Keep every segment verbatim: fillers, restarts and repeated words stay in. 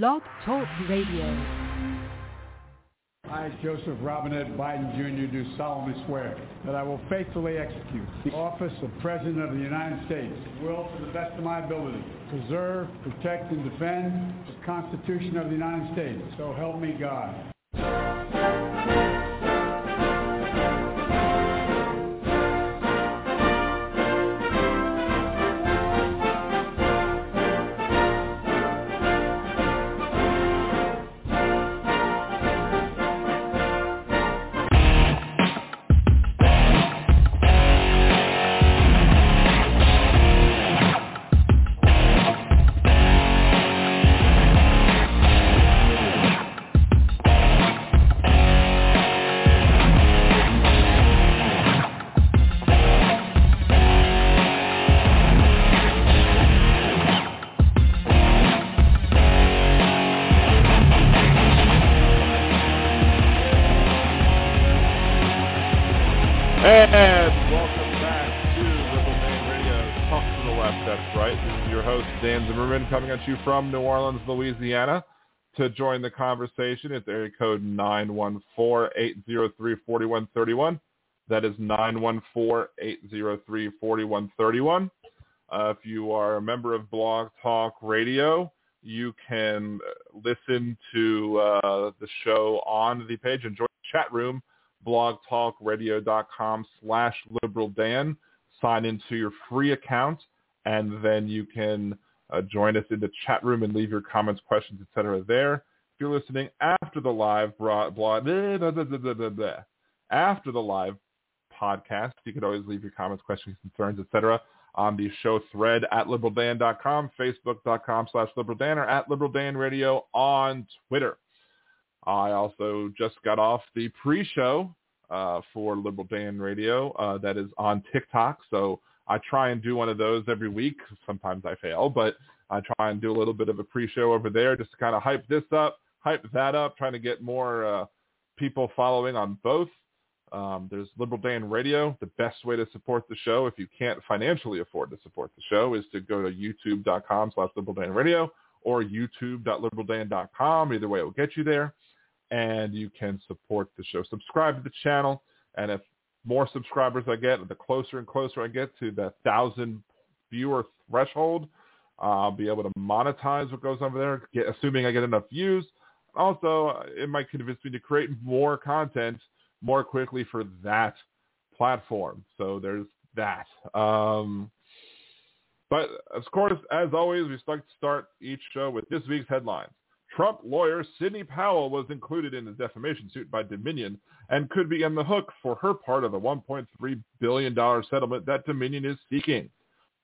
Blog Talk Radio. I, Joseph Robinette Biden Junior, do solemnly swear that I will faithfully execute the office of President of the United States, will, to the best of my ability, preserve, protect, and defend the Constitution of the United States. So help me God. Dan Zimmerman coming at you from New Orleans, Louisiana. To join the conversation, it's area code nine one four, eight oh three, four one three one. That is nine one four, eight oh three, four one three one. Uh, if you are a member of Blog Talk Radio, you can listen to uh, the show on the page and join the chat room, blogtalkradio.com slash Liberal Dan. Sign into your free account, and then you can Uh, join us in the chat room and leave your comments, questions, et cetera there. If you're listening after the live blog, blah, blah, blah, blah, blah, blah, blah, after the live podcast, you can always leave your comments, questions, concerns, et cetera on the show thread at liberal dan dot com, facebook dot com slash liberaldan, or at liberaldan radio on Twitter. I also just got off the pre-show uh, for Liberal Dan Radio uh, that is on TikTok, so I try and do one of those every week. Sometimes I fail, but I try and do a little bit of a pre-show over there just to kind of hype this up, hype that up, trying to get more uh, people following on both. Um, there's Liberal Dan Radio. The best way to support the show, if you can't financially afford to support the show, is to go to youtube.com slash Liberal Dan Radio or youtube dot liberal dan dot com. Either way, it will get you there, and you can support the show. Subscribe to the channel, and if more subscribers I get, the closer and closer I get to the thousand viewer threshold, I'll be able to monetize what goes over there, get, assuming I get enough views. Also, it might convince me to create more content more quickly for that platform. So there's that. Um, but, of course, as always, we like to start each show with this week's headlines. Trump lawyer Sidney Powell was included in a defamation suit by Dominion and could be on the hook for her part of the one point three billion dollars settlement that Dominion is seeking.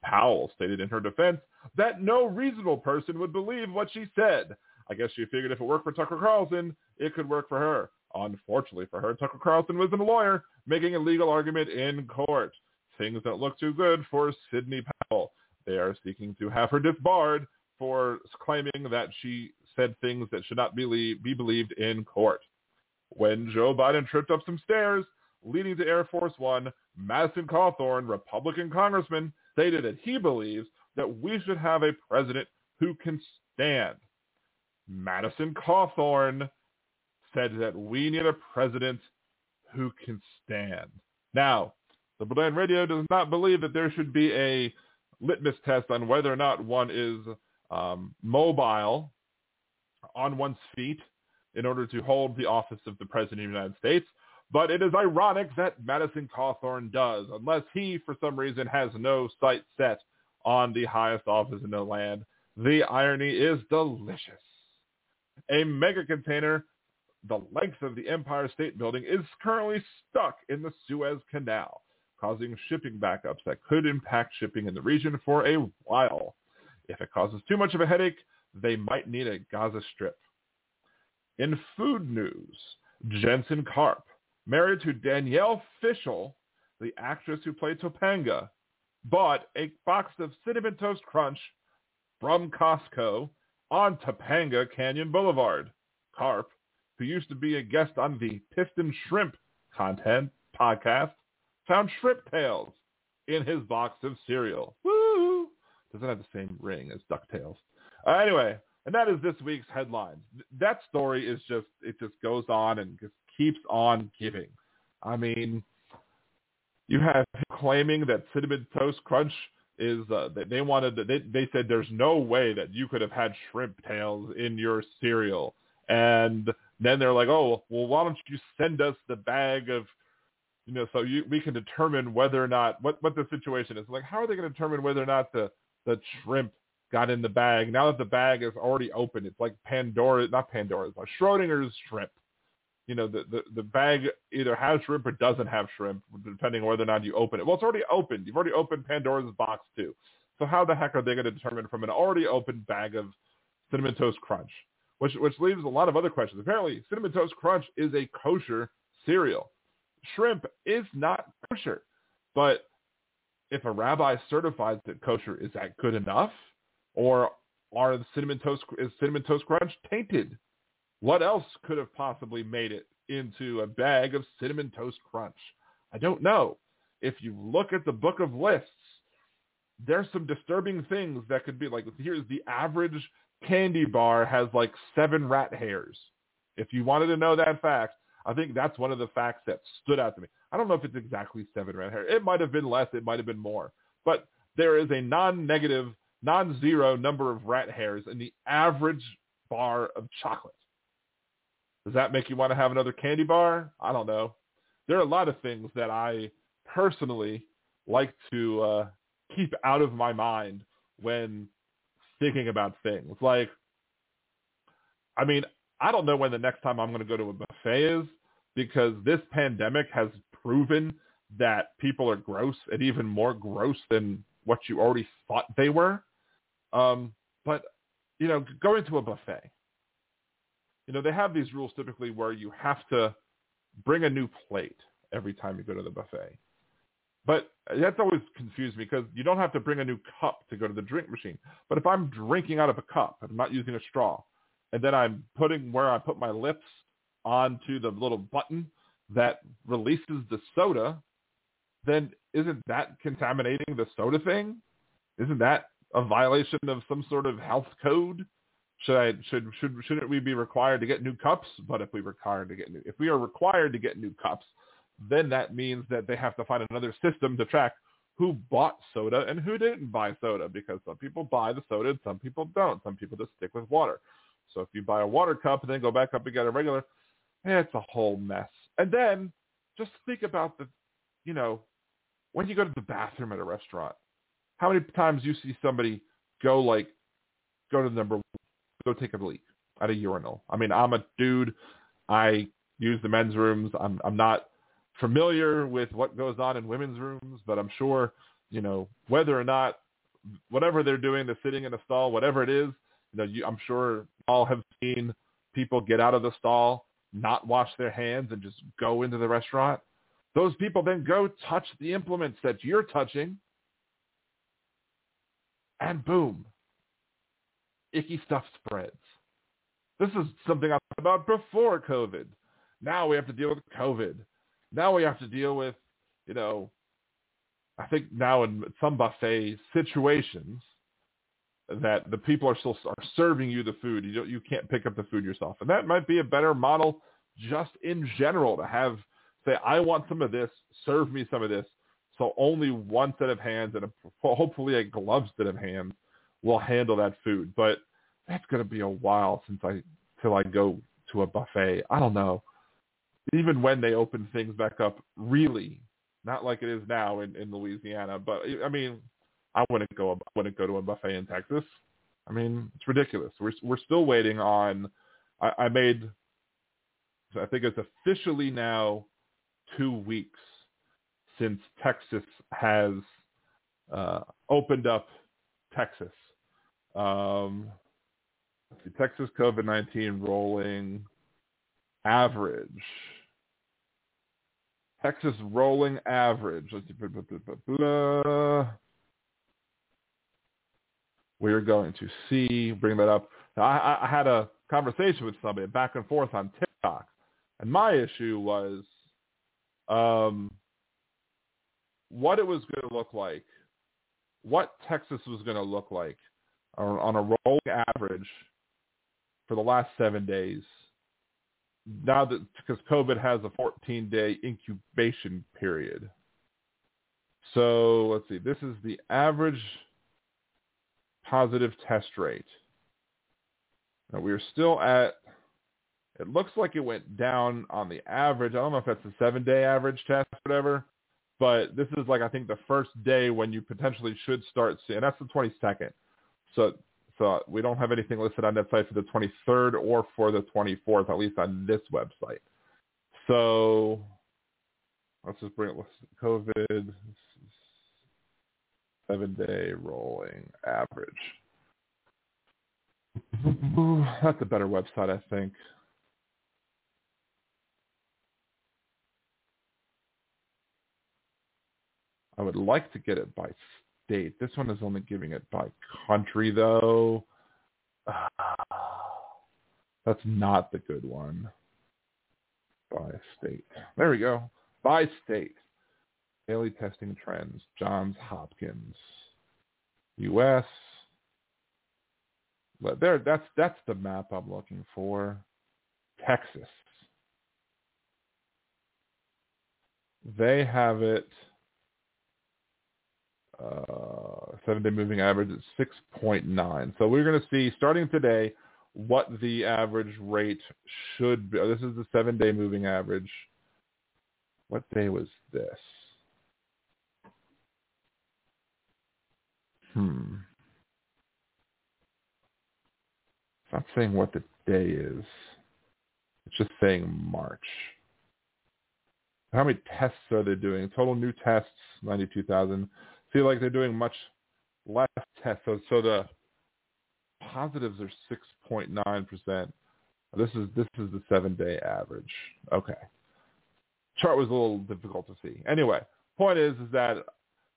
Powell stated in her defense that no reasonable person would believe what she said. I guess she figured if it worked for Tucker Carlson, it could work for her. Unfortunately for her, Tucker Carlson was a lawyer making a legal argument in court. Things don't look too good for Sidney Powell. They are seeking to have her disbarred for claiming that she said things that should not be, be believed in court. When Joe Biden tripped up some stairs leading to Air Force One, Madison Cawthorn, Republican congressman, stated that he believes that we should have a president who can stand. Madison Cawthorn said that we need a president who can stand. Now, the Liberal Dan Radio does not believe that there should be a litmus test on whether or not one is um, mobile on one's feet in order to hold the office of the President of the United States. But it is ironic that Madison Cawthorn does, unless he, for some reason, has no sight set on the highest office in the land. The irony is delicious. A mega container, the length of the Empire State Building, is currently stuck in the Suez Canal, causing shipping backups that could impact shipping in the region for a while. If it causes too much of a headache, they might need a Gaza Strip. In food news, Jensen Karp, married to Danielle Fishel, the actress who played Topanga, bought a box of Cinnamon Toast Crunch from Costco on Topanga Canyon Boulevard. Karp, who used to be a guest on the Piston Shrimp content podcast, found shrimp tails in his box of cereal. Woo! Doesn't have the same ring as DuckTales. Uh, anyway, And that is this week's headlines. That story is just, it just goes on and just keeps on giving. I mean, you have him claiming that Cinnamon Toast Crunch is, uh, that they wanted to, they, they said there's no way that you could have had shrimp tails in your cereal. And then they're like, oh, well, why don't you send us the bag of, you know, so you, we can determine whether or not, what, what the situation is. Like, how are they going to determine whether or not the, the shrimp got in the bag? Now that the bag is already open, it's like Pandora, not Pandora, it's like Schrodinger's shrimp. You know, the, the, the bag either has shrimp or doesn't have shrimp, depending on whether or not you open it. Well, it's already opened. You've already opened Pandora's box too. So how the heck are they going to determine from an already opened bag of Cinnamon Toast Crunch? Which which leaves a lot of other questions. Apparently, Cinnamon Toast Crunch is a kosher cereal. Shrimp is not kosher. But if a rabbi certifies that kosher, is that good enough? Or are the Cinnamon Toast is Cinnamon Toast Crunch tainted? What else could have possibly made it into a bag of Cinnamon Toast Crunch? I don't know. If you look at the book of lists, there's some disturbing things that could be like, here's the average candy bar has like seven rat hairs. If you wanted to know that fact, I think that's one of the facts that stood out to me. I don't know if it's exactly seven rat hairs. It might have been less. It might have been more. But there is a non-negative, non-zero number of rat hairs in the average bar of chocolate. Does that make you want to have another candy bar? I don't know. There are a lot of things that I personally like to uh, keep out of my mind when thinking about things. Like, I mean, I don't know when the next time I'm going to go to a buffet is, because this pandemic has proven that people are gross and even more gross than what you already thought they were. Um, but, you know, going to a buffet. You know, they have these rules typically where you have to bring a new plate every time you go to the buffet. But that's always confused me, because you don't have to bring a new cup to go to the drink machine. But if I'm drinking out of a cup, I'm not using a straw, and then I'm putting where I put my lips onto the little button that releases the soda, then isn't that contaminating the soda thing? Isn't that a violation of some sort of health code? Should I, should, should, shouldn't we be required to get new cups? But if we required to get new, if we are required to get new cups, then that means that they have to find another system to track who bought soda and who didn't buy soda, because some people buy the soda and some people don't. Some people just stick with water. So if you buy a water cup and then go back up and get a regular, it's a whole mess. And then just think about the, you know, when you go to the bathroom at a restaurant, how many times you see somebody go like, go to number one, go take a leak at a urinal. I mean, I'm a dude. I use the men's rooms. I'm I'm not familiar with what goes on in women's rooms, but I'm sure, you know, whether or not, whatever they're doing, they're sitting in a stall, whatever it is, you know, you, I'm sure all have seen people get out of the stall, not wash their hands, and just go into the restaurant. Those people then go touch the implements that you're touching, and boom, icky stuff spreads. This is something I thought about before COVID. Now we have to deal with COVID. Now we have to deal with, you know, I think now in some buffet situations that the people are still are serving you the food. You don't, you can't pick up the food yourself. And that might be a better model just in general, to have, say, I want some of this, serve me some of this. So only one set of hands and a, hopefully a gloved set of hands will handle that food. But that's going to be a while since I, till I go to a buffet. I don't know. Even when they open things back up, really, not like it is now in, in Louisiana, but I mean, I wouldn't go, I wouldn't go to a buffet in Texas. I mean, it's ridiculous. We're we're still waiting on, I, I made, I think it's officially now two weeks since Texas has uh, opened up Texas. Um, let's see, Texas COVID nineteen rolling average. Texas rolling average. Let's see, blah, blah, blah, blah, blah. We're going to see, bring that up. Now, I, I had a conversation with somebody back and forth on TikTok, and my issue was um, what it was going to look like, what Texas was going to look like on, on a rolling average for the last seven days. Now that, because COVID has a fourteen-day incubation period. So let's see, this is the average positive test rate. Now we are still at, it looks like it went down on the average. I don't know if that's a seven-day average test or whatever, but this is like, I think the first day when you potentially should start seeing, and that's the twenty-second. So So we don't have anything listed on that site for the twenty-third or for the twenty-fourth, at least on this website. So let's just bring it. COVID seven-day rolling average. That's a better website, I think. I would like to get it by date. This one is only giving it by country, though. Uh, that's not the good one. By state. There we go. By state. Daily testing trends. Johns Hopkins. U S. But there, that's that's the map I'm looking for. Texas. They have it. Uh, seven-day moving average is six point nine. So we're going to see, starting today, what the average rate should be. Oh, this is the seven-day moving average. What day was this? Hmm. It's not saying what the day is. It's just saying March. How many tests are they doing? Total new tests, ninety-two thousand. Feel like they're doing much less tests. So, so the positives are six point nine percent. This is this is the seven-day average. Okay. Chart was a little difficult to see. Anyway, point is, is that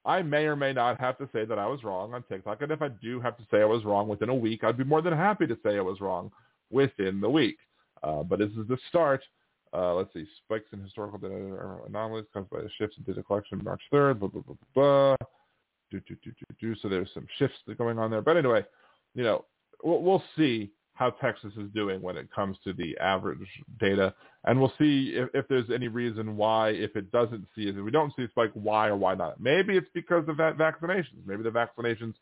I may or may not have to say that I was wrong on TikTok. And if I do have to say I was wrong within a week, I'd be more than happy to say I was wrong within the week. Uh, but this is the start. Uh, let's see, spikes in historical data anomalies caused by the shifts in data collection March third, blah, blah, blah, blah, blah. Do, do, do, do, do. So there's some shifts that are going on there. But anyway, you know, we'll, we'll see how Texas is doing when it comes to the average data. And we'll see if, if there's any reason why, if it doesn't see, if we don't see a spike, why or why not. Maybe it's because of that vaccinations. Maybe the vaccinations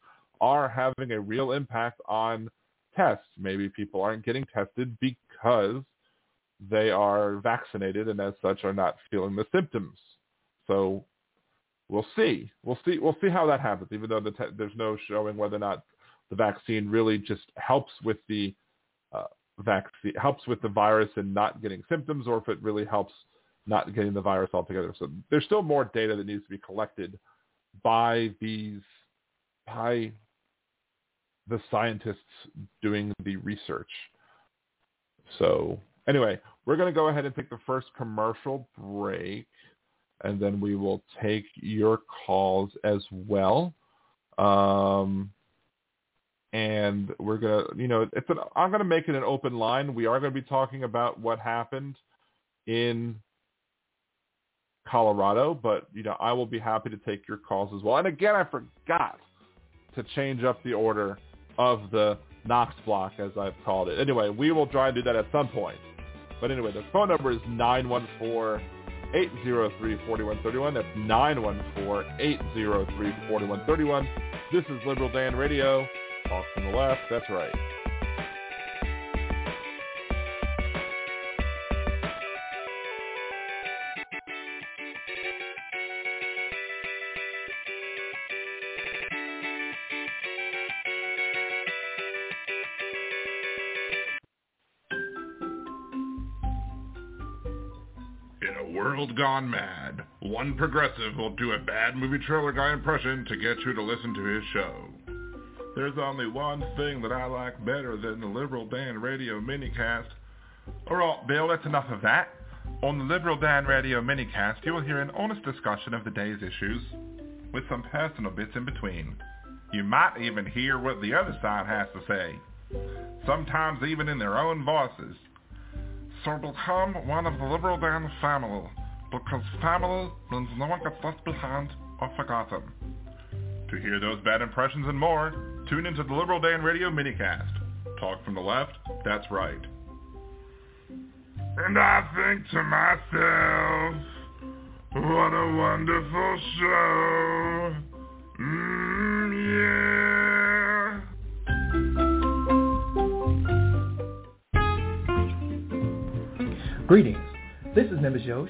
are having a real impact on tests. Maybe people aren't getting tested because they are vaccinated and as such are not feeling the symptoms. So we'll see. We'll see. We'll see how that happens, even though the te- there's no showing whether or not the vaccine really just helps with the uh, vaccine, helps with the virus and not getting symptoms, or if it really helps not getting the virus altogether. So there's still more data that needs to be collected by these, by the scientists doing the research. So anyway, we're going to go ahead and take the first commercial break, and then we will take your calls as well. Um, and we're going to, you know, it's an, I'm going to make it an open line. We are going to be talking about what happened in Colorado, but, you know, I will be happy to take your calls as well. And again, I forgot to change up the order of the Knox block, as I've called it. Anyway, we will try and do that at some point. But anyway, the phone number is nine one four, eight oh three, four one three one. That's nine one four, eight oh three, four one three one. This is Liberal Dan Radio. Talk from the left. That's right. Gone mad. One progressive will do a bad movie trailer guy impression to get you to listen to his show. There's only one thing that I like better than the Liberal Dan Radio minicast. Alright, Bill, that's enough of that. On the Liberal Dan Radio minicast, you will hear an honest discussion of the day's issues, with some personal bits in between. You might even hear what the other side has to say, sometimes even in their own voices. So become one of the Liberal Dan family, because family means no one gets left behind or forgotten. To hear those bad impressions and more, tune into the Liberal Dan Radio minicast. talk from the left, that's right. And I think to myself, what a wonderful show. Mm, yeah. Greetings. This is Nimbus Josh,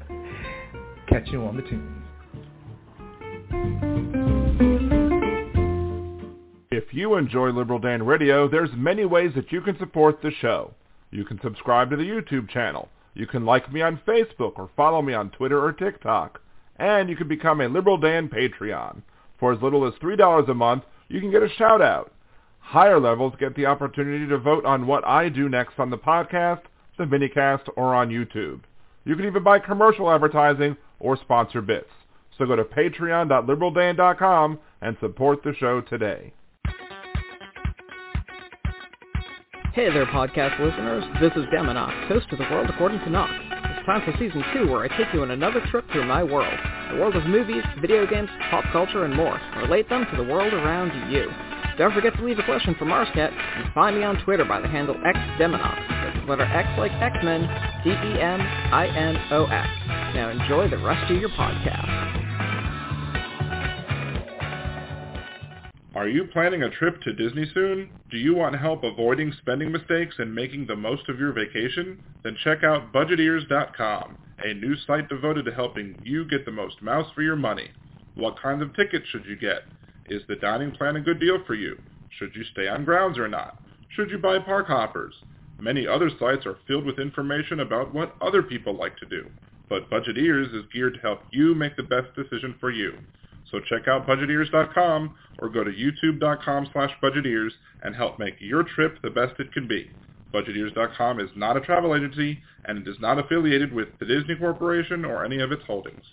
Catch you on the tunes. If you enjoy Liberal Dan Radio, there's many ways that you can support the show. You can subscribe to the YouTube channel. You can like me on Facebook or follow me on Twitter or TikTok. And you can become a Liberal Dan Patreon. For as little as three dollars a month, you can get a shout-out. Higher levels get the opportunity to vote on what I do next on the podcast, the minicast, or on YouTube. You can even buy commercial advertising or sponsor bits. So go to patreon dot liberal dan dot com and support the show today. Hey there, podcast listeners. This is Deminox, host of The World According to Knox. It's time for Season two, where I take you on another trip through my world. The world of movies, video games, pop culture, and more. Relate them to the world around you. Don't forget to leave a question for MarsCat, and find me on Twitter by the handle xDeminox. That's the letter X like X-Men, D E M I N O X. Now enjoy the rest of your podcast. Are you planning a trip to Disney soon? Do you want help avoiding spending mistakes and making the most of your vacation? Then check out budgeteers dot com, a new site devoted to helping you get the most mouse for your money. What kinds of tickets should you get? Is the dining plan a good deal for you? Should you stay on grounds or not? Should you buy park hoppers? Many other sites are filled with information about what other people like to do, but Budgeteers is geared to help you make the best decision for you. So check out budgeteers dot com or go to youtube dot com slash budgeteers and help make your trip the best it can be. Budgeteers dot com is not a travel agency, and it is not affiliated with the Disney Corporation or any of its holdings.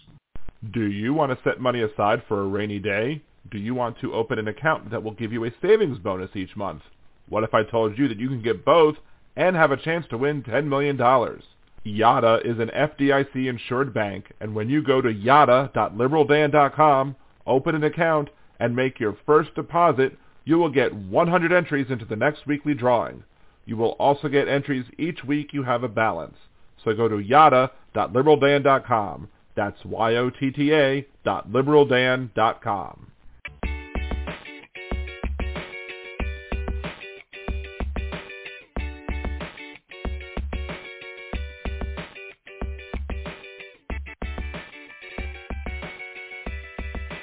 Do you want to set money aside for a rainy day? Do you want to open an account that will give you a savings bonus each month? What if I told you that you can get both and have a chance to win ten million dollars? Yotta is an F D I C insured bank, and when you go to yotta dot liberal dan dot com, open an account, and make your first deposit, you will get one hundred entries into the next weekly drawing. You will also get entries each week you have a balance. So go to yotta dot liberal dan dot com. That's Y O T T A dot liberal dan dot com.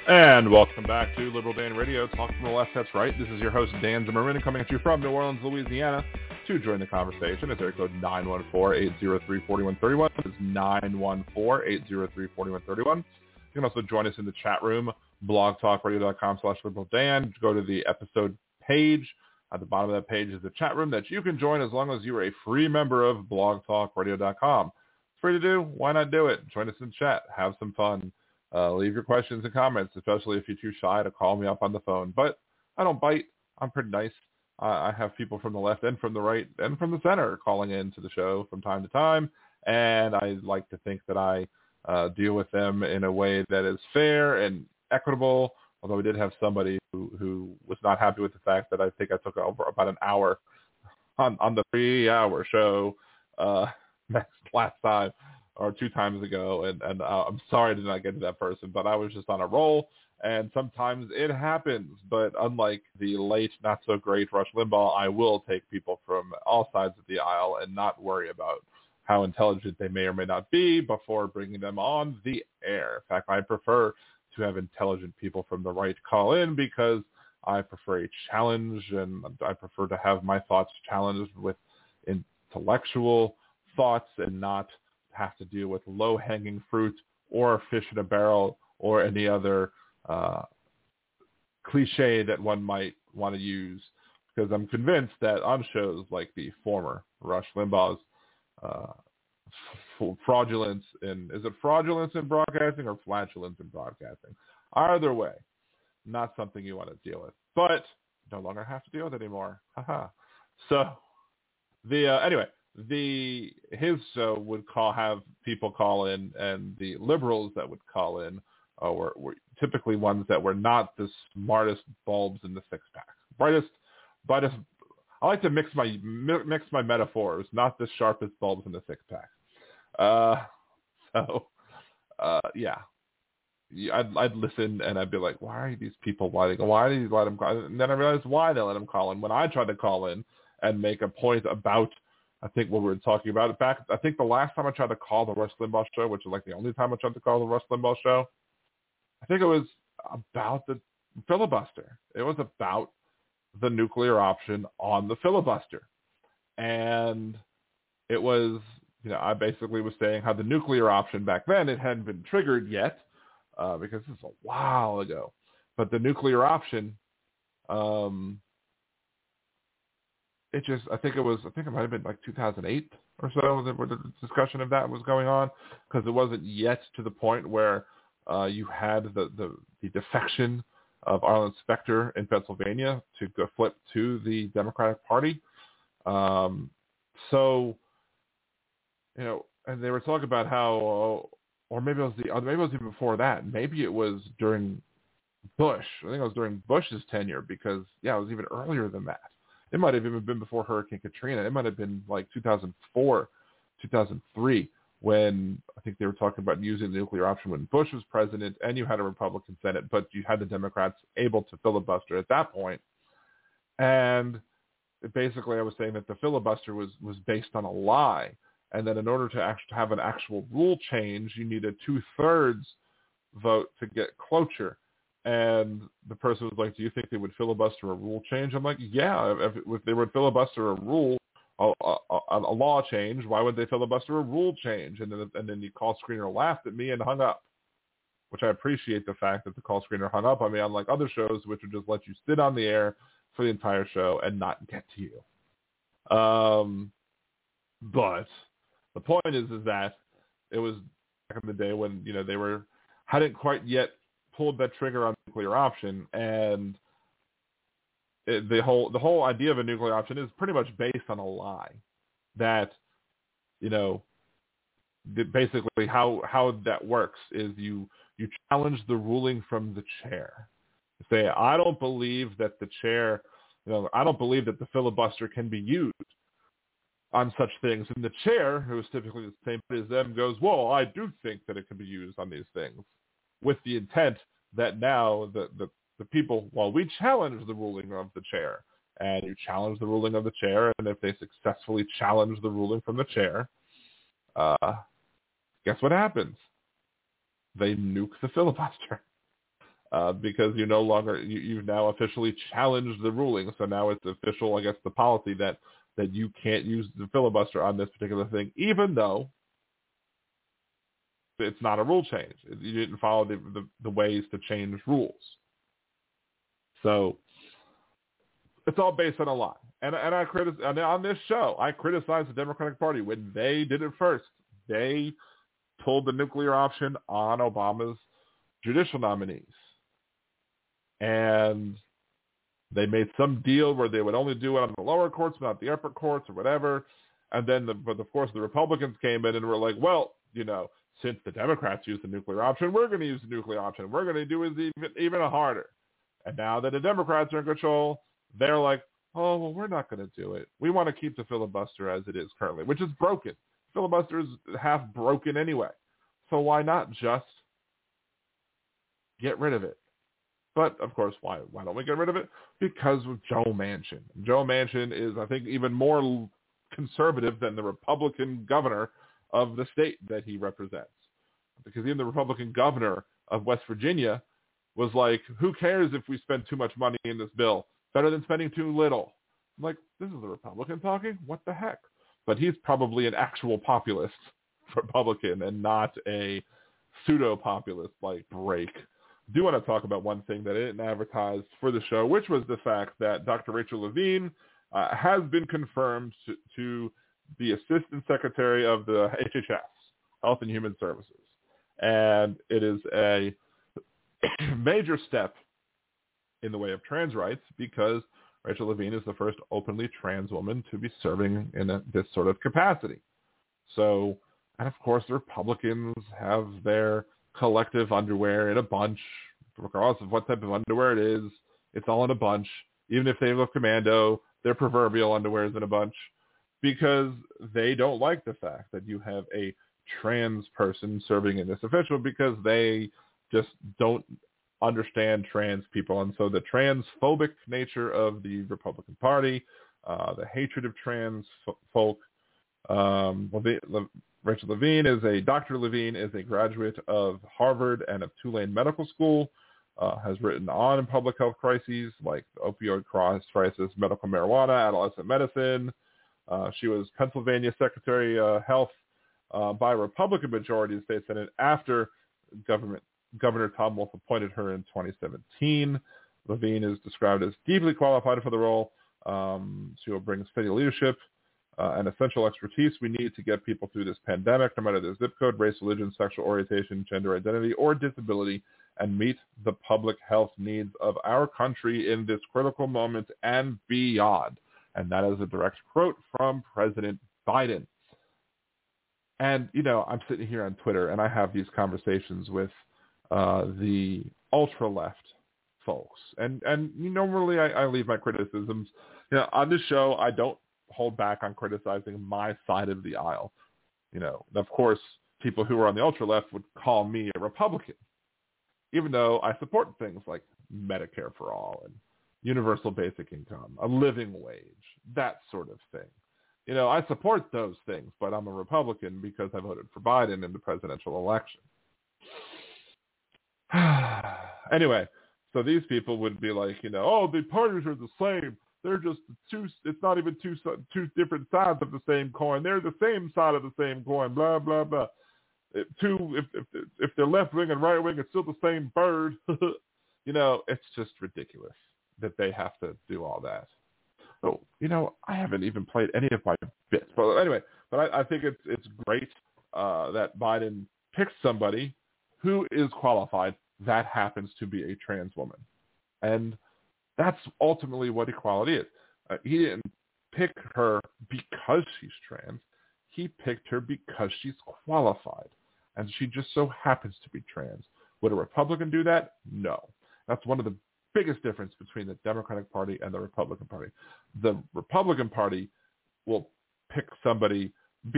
And welcome back to Liberal Dan Radio, Talk from the Left, That's Right. This is your host, Dan Zimmerman, coming at you from New Orleans, Louisiana. To join the conversation, it's area code nine one four, eight zero three, four one three one. It's nine one four, eight zero three, four one three one. You can also join us in the chat room, blog talk radio dot com slash liberal dan. Go to the episode page. At the bottom of that page is the chat room that you can join as long as you are a free member of blog talk radio dot com. It's free to do. Why not do it? Join us in the chat. Have some fun. Uh, leave your questions and comments, especially if you're too shy to call me up on the phone. But I don't bite. I'm pretty nice. I, I have people from the left and from the right and from the center calling in to the show from time to time. And I like to think that I uh, deal with them in a way that is fair and equitable, although we did have somebody who, who was not happy with the fact that I think I took over about an hour on, on the three-hour show uh, next last time. or two times ago, and, and uh, I'm sorry I did not get to that person, but I was just on a roll, and sometimes it happens. But unlike the late, not-so-great Rush Limbaugh, I will take people from all sides of the aisle and not worry about how intelligent they may or may not be before bringing them on the air. In fact, I prefer to have intelligent people from the right call in because I prefer a challenge, and I prefer to have my thoughts challenged with intellectual thoughts and not have to deal with low-hanging fruit or fish in a barrel or any other uh, cliche that one might want to use because I'm convinced that on shows like the former Rush Limbaugh's uh, f- fraudulence in, is it fraudulence in broadcasting or flatulence in broadcasting? Either way, not something you want to deal with, but no longer have to deal with it anymore. Haha. So the, uh, anyway, the, his show would call, have people call in, and the liberals that would call in uh, were, were typically ones that were not the smartest bulbs in the six pack. Brightest, brightest, I like to mix my, mix my metaphors, not the sharpest bulbs in the six pack. Uh, so, uh, yeah. I'd, I'd listen and I'd be like, why are these people letting, why do you let them call? And then I realized why they let them call in. When I tried to call in and make a point about, I think what we were talking about, in fact, I think the last time I tried to call the Rush Limbaugh show, which is like the only time I tried to call the Rush Limbaugh show, I think it was about the filibuster. It was about the nuclear option on the filibuster. And it was, you know, I basically was saying how the nuclear option back then, it hadn't been triggered yet. Uh, because this is a while ago, but the nuclear option, um, it just, I think it was, I think it might've been like two thousand eight or so that the discussion of that was going on, because it wasn't yet to the point where uh, you had the, the, the defection of Arlen Specter in Pennsylvania to go flip to the Democratic Party. Um, so, you know, and they were talking about how, uh, or maybe it was the, maybe it was even before that. Maybe it was during Bush. I think it was during Bush's tenure because, yeah, it was even earlier than that. It might have even been before Hurricane Katrina. It might have been like two thousand four, two thousand three, when I think they were talking about using the nuclear option when Bush was president and you had a Republican Senate, but you had the Democrats able to filibuster at that point. And basically I was saying that the filibuster was, was based on a lie. And then in order to actually have an actual rule change, you need a two-thirds vote to get cloture. And the person was like, do you think they would filibuster a rule change? I'm like, yeah, if, if they would filibuster a rule, a, a, a law change, why would they filibuster a rule change? And then, and then the call screener laughed at me and hung up, which I appreciate the fact that the call screener hung up on me, unlike other shows, which would just let you sit on the air for the entire show and not get to you. Um, but... The point is, is that it was back in the day when, you know, they were hadn't quite yet pulled that trigger on the nuclear option, and it, the whole the whole idea of a nuclear option is pretty much based on a lie that, you know, basically how how that works is you you challenge the ruling from the chair. You say, I don't believe that the chair, you know, I don't believe that the filibuster can be used on such things, and the chair, who is typically the same as them, goes, well, I do think that it can be used on these things, with the intent that now the, the, the people, well, we challenge the ruling of the chair, and you challenge the ruling of the chair, and if they successfully challenge the ruling from the chair, uh, guess what happens? They nuke the filibuster, uh, because you no longer, you, you've now officially challenged the ruling, so now it's official, I guess, the policy that that you can't use the filibuster on this particular thing, even though it's not a rule change. You didn't follow the, the, the ways to change rules. So it's all based on a lie. And, and I critic- and on this show, I criticized the Democratic Party when they did it first. They pulled the nuclear option on Obama's judicial nominees. And they made some deal where they would only do it on the lower courts, not the upper courts or whatever. And then, the, but of course, the Republicans came in and were like, well, you know, since the Democrats used the nuclear option, we're going to use the nuclear option. We're going to do it even, even harder. And now that the Democrats are in control, they're like, oh, well, we're not going to do it. We want to keep the filibuster as it is currently, which is broken. Filibuster is half broken anyway. So why not just get rid of it? But, of course, why why don't we get rid of it? Because of Joe Manchin. Joe Manchin is, I think, even more conservative than the Republican governor of the state that he represents. Because even the Republican governor of West Virginia was like, who cares if we spend too much money in this bill? Better than spending too little. I'm like, this is a Republican talking? What the heck? But he's probably an actual populist Republican and not a pseudo-populist like break do want to talk about one thing that I didn't advertise for the show, which was the fact that Doctor Rachel Levine uh, has been confirmed to, to the Assistant Secretary of the H H S, Health and Human Services. And it is a major step in the way of trans rights because Rachel Levine is the first openly trans woman to be serving in a, this sort of capacity. So, and of course, the Republicans have their collective underwear in a bunch, regardless of what type of underwear it is. It's all in a bunch. Even if they look commando, their proverbial underwear is in a bunch because they don't like the fact that you have a trans person serving in this official because they just don't understand trans people. And so the transphobic nature of the Republican Party, uh, the hatred of trans folk, um, Levine, Le- Rachel Levine is a, Doctor Levine is a graduate of Harvard and of Tulane Medical School, uh, has written on public health crises like opioid crisis, medical marijuana, adolescent medicine. Uh, she was Pennsylvania Secretary of uh, Health uh, by a Republican majority of the state Senate after government Governor Tom Wolf appointed her in twenty seventeen. Levine is described as deeply qualified for the role. Um, she will bring steady leadership uh, and essential expertise we need to get people through this pandemic, no matter their zip code, race, religion, sexual orientation, gender identity, or disability, and meet the public health needs of our country in this critical moment and beyond. And that is a direct quote from President Biden. And, you know, I'm sitting here on Twitter, and I have these conversations with Uh, the ultra-left folks. And, and you know, normally I, I leave my criticisms. You know, on this show, I don't hold back on criticizing my side of the aisle. You know, and of course, people who are on the ultra-left would call me a Republican, even though I support things like Medicare for all and universal basic income, a living wage, that sort of thing. You know, I support those things, but I'm a Republican because I voted for Biden in the presidential election. Anyway, so these people would be like, you know, oh, the parties are the same. They're just two. It's not even two two different sides of the same coin. They're the same side of the same coin. Blah blah blah. If two. If if if they're left wing and right wing, it's still the same bird. You know, it's just ridiculous that they have to do all that. Oh, you know, I haven't even played any of my bits. But anyway, but I, I think it's it's great uh, that Biden picks somebody who is qualified that happens to be a trans woman. And that's ultimately what equality is. Uh, he didn't pick her because she's trans. He picked her because she's qualified. And she just so happens to be trans. Would a Republican do that? No. That's one of the biggest difference between the Democratic Party and the Republican Party. The Republican Party will pick somebody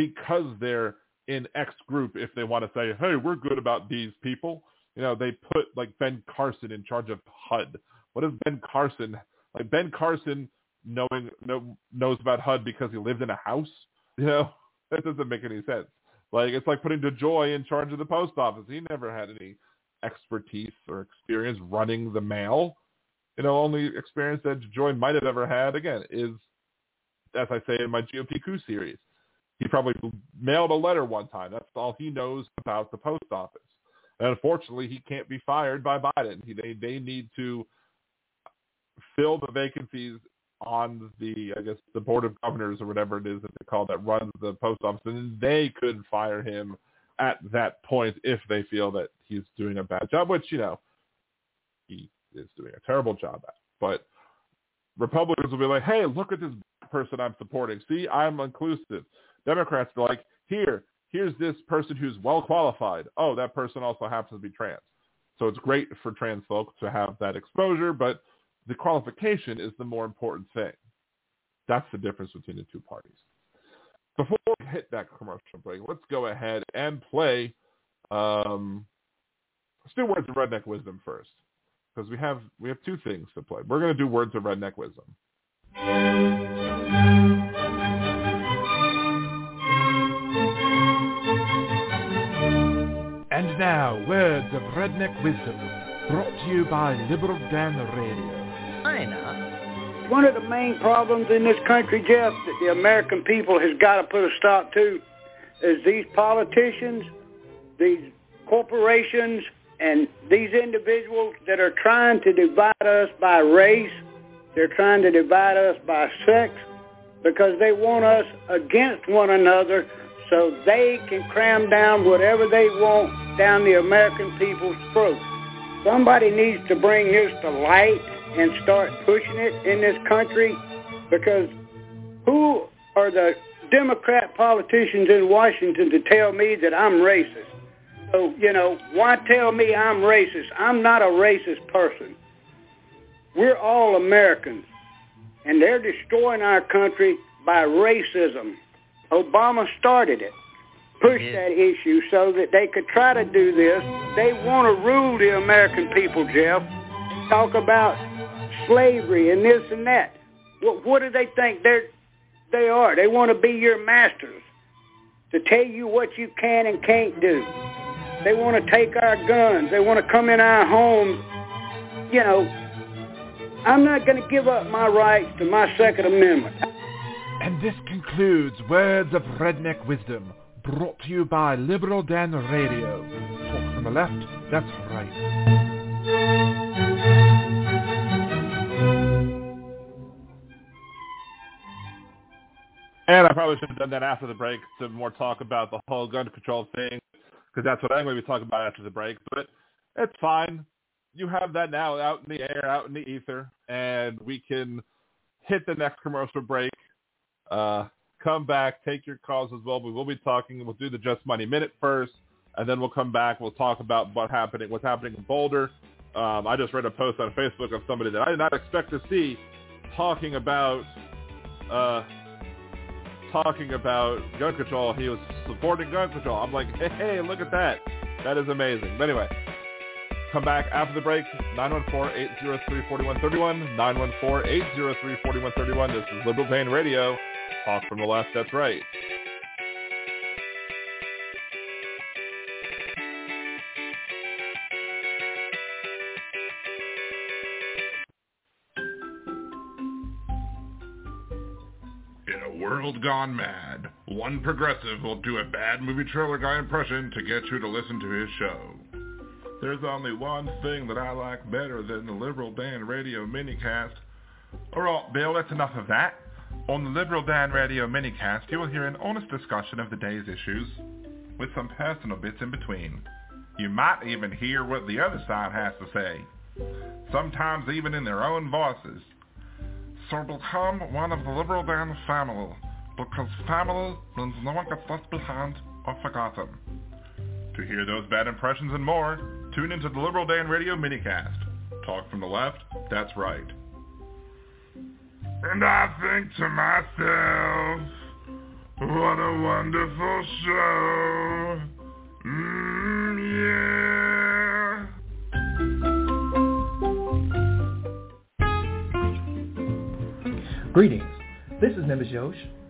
because they're in X group if they want to say, hey, we're good about these people. You know, they put like Ben Carson in charge of H U D. What is Ben Carson? Like Ben Carson knowing know, knows about H U D because he lived in a house. You know, that doesn't make any sense. Like it's like putting DeJoy in charge of the post office. He never had any expertise or experience running the mail. You know, only experience that DeJoy might have ever had, again, is, as I say in my G O P coup series, he probably mailed a letter one time. That's all he knows about the post office. And unfortunately, he can't be fired by Biden. He, they they need to fill the vacancies on the, I guess, the board of governors or whatever it is that they call that runs the post office. And they could fire him at that point if they feel that he's doing a bad job, which, you know, he is doing a terrible job at. But Republicans will be like, hey, look at this person I'm supporting. See, I'm inclusive. Democrats are like, here, here's this person who's well qualified. Oh, that person also happens to be trans. So it's great for trans folks to have that exposure, but the qualification is the more important thing. That's the difference between the two parties. Before we hit that commercial break, let's go ahead and play um, still Words of Redneck Wisdom first, because we have we have two things to play. We're going to do Words of Redneck Wisdom. And now, Words of Redneck Wisdom, brought to you by Liberal Dan Radio. I know. One of the main problems in this country, Jeff, that the American people has got to put a stop to is these politicians, these corporations, And these individuals that are trying to divide us by race, they're trying to divide us by sex, because they want us against one another so they can cram down whatever they want down the American people's throat. Somebody needs to bring this to light and start pushing it in this country, because who are the Democrat politicians in Washington to tell me that I'm racist? So, you know, why tell me I'm racist? I'm not a racist person. We're all Americans, and they're destroying our country by racism. Obama started it, pushed yeah. that issue so that they could try to do this. They want to rule the American people, Jeff. Talk about slavery and this and that. What, what do they think they're, they are? They want to be your masters, to tell you what you can and can't do. They want to take our guns. They want to come in our homes. You know, I'm not going to give up my rights to my Second Amendment. And this concludes Words of Redneck Wisdom, brought to you by Liberal Dan Radio. Talk from the left, that's right. And I probably should have done that after the break, to more talk about the whole gun control thing, because that's what I'm going to be talking about after the break. But it's fine. You have that now out in the air, out in the ether, and we can hit the next commercial break, uh, come back, take your calls as well. We will be talking. We'll do the Just Money Minute first, and then we'll come back. We'll talk about what happening, what's happening in Boulder. Um, I just read a post on Facebook of somebody that I did not expect to see talking about uh, – talking about gun control. He was supporting gun control. I'm like, hey, hey, look at that. That is amazing. But anyway, come back after the break. nine one four, eight oh three, four one three one. nine one four, eight oh three, four one three one. This is Liberal Dan Radio. Talk from the left, that's right. Gone mad. One progressive will do a bad movie trailer guy impression to get you to listen to his show. There's only one thing that I like better than the Liberal Dan Radio minicast. Alright, Bill, that's enough of that. On the Liberal Dan Radio minicast, you will hear an honest discussion of the day's issues, with some personal bits in between. You might even hear what the other side has to say, sometimes even in their own voices. So become one of the Liberal Dan family, because family means no one gets left behind or forgotten. To hear those bad impressions and more, tune into the Liberal Dan Radio minicast. Talk from the left, that's right. And I think to myself, what a wonderful show. Mm, yeah. Greetings. This is Nimbus Josh,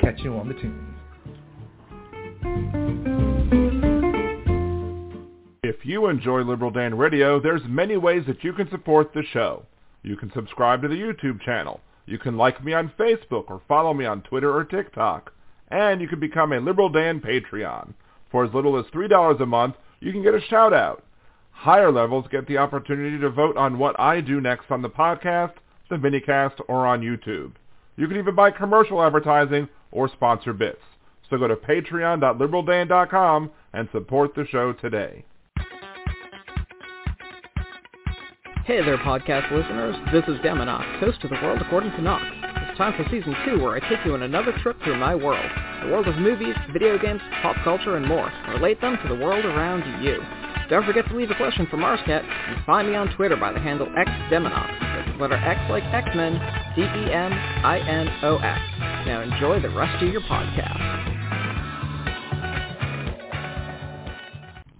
Catch you on the tunes. If you enjoy Liberal Dan Radio, there's many ways that you can support the show. You can subscribe to the YouTube channel. You can like me on Facebook or follow me on Twitter or TikTok. And you can become a Liberal Dan Patreon. For as little as three dollars a month, you can get a shout-out. Higher levels get the opportunity to vote on what I do next on the podcast, the minicast, or on YouTube. You can even buy commercial advertising or sponsor bits. So go to patreon dot liberal dan dot com and support the show today. Hey there, podcast listeners. This is Deminox, host of The World According to Knox. It's time for Season two, where I take you on another trip through my world. The world of movies, video games, pop culture, and more. Relate them to the world around you. Don't forget to leave a question for MarsCat, and find me on Twitter by the handle xDeminox. That's letter X like X-Men, D E M I N O X. Now enjoy the rest of your podcast.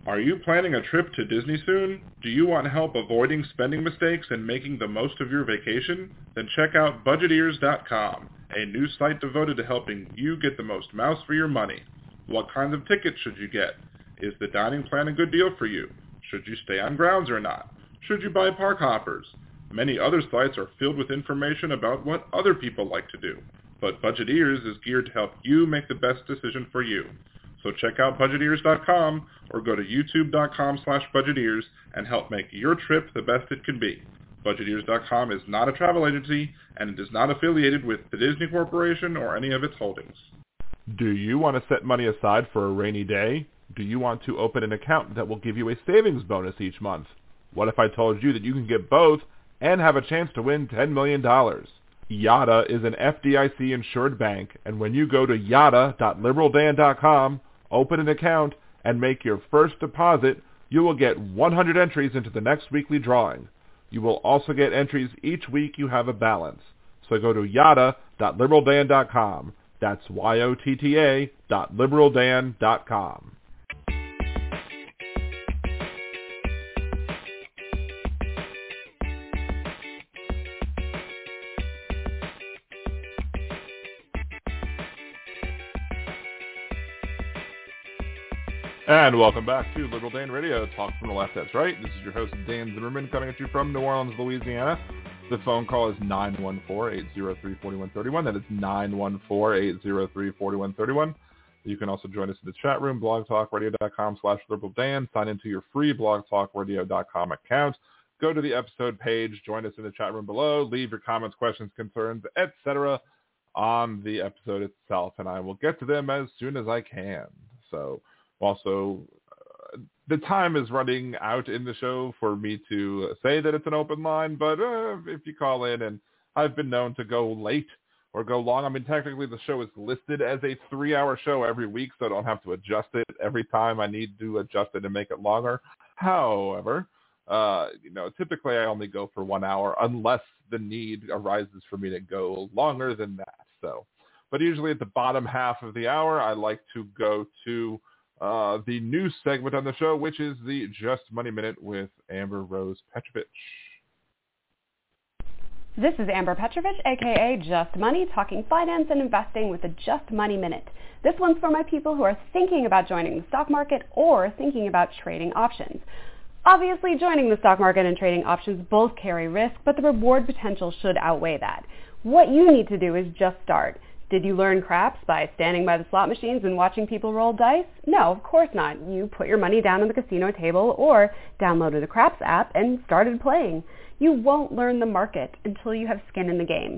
Are you planning a trip to Disney soon? Do you want help avoiding spending mistakes and making the most of your vacation? Then check out budgeteers dot com, a new site devoted to helping you get the most mouse for your money. What kinds of tickets should you get? Is the dining plan a good deal for you? Should you stay on grounds or not? Should you buy park hoppers? Many other sites are filled with information about what other people like to do, but Budgeteers is geared to help you make the best decision for you. So check out budgeteers dot com or go to youtube dot com slash budgeteers and help make your trip the best it can be. budgeteers dot com is not a travel agency, and it is not affiliated with the Disney Corporation or any of its holdings. Do you want to set money aside for a rainy day? Do you want to open an account that will give you a savings bonus each month? What if I told you that you can get both and have a chance to win ten million dollars? Yotta is an F D I C insured bank, and when you go to yotta dot liberal dan dot com, open an account, and make your first deposit, you will get one hundred entries into the next weekly drawing. You will also get entries each week you have a balance. So go to yotta dot liberal dan dot com. That's Y O T T A dot liberal dan dot com. And welcome back to Liberal Dan Radio, talk from the left, that's right. This is your host, Dan Zimmerman, coming at you from New Orleans, Louisiana. The phone call is nine one four, eight zero three, four one three one. That is nine one four, eight zero three, four one three one. You can also join us in the chat room, blog talk radio dot com slash liberal dan. Sign into your free blog talk radio dot com account. Go to the episode page, join us in the chat room below, leave your comments, questions, concerns, et cetera on the episode itself, and I will get to them as soon as I can. So... Also, uh, the time is running out in the show for me to say that it's an open line, but uh, if you call in, and I've been known to go late or go long. I mean, technically the show is listed as a three-hour show every week, so I don't have to adjust it every time I need to adjust it and make it longer. However, uh, you know, typically I only go for one hour unless the need arises for me to go longer than that. So, but usually at the bottom half of the hour, I like to go to Uh, the new segment on the show, which is the Just Money Minute with Amber Rose Petrovich. This is Amber Petrovich, a k a. Just Money, talking finance and investing with the Just Money Minute. This one's for my people who are thinking about joining the stock market or thinking about trading options. Obviously, joining the stock market and trading options both carry risk, but the reward potential should outweigh that. What you need to do is just start. Did you learn craps by standing by the slot machines and watching people roll dice? No, of course not. You put your money down on the casino table or downloaded a craps app and started playing. You won't learn the market until you have skin in the game.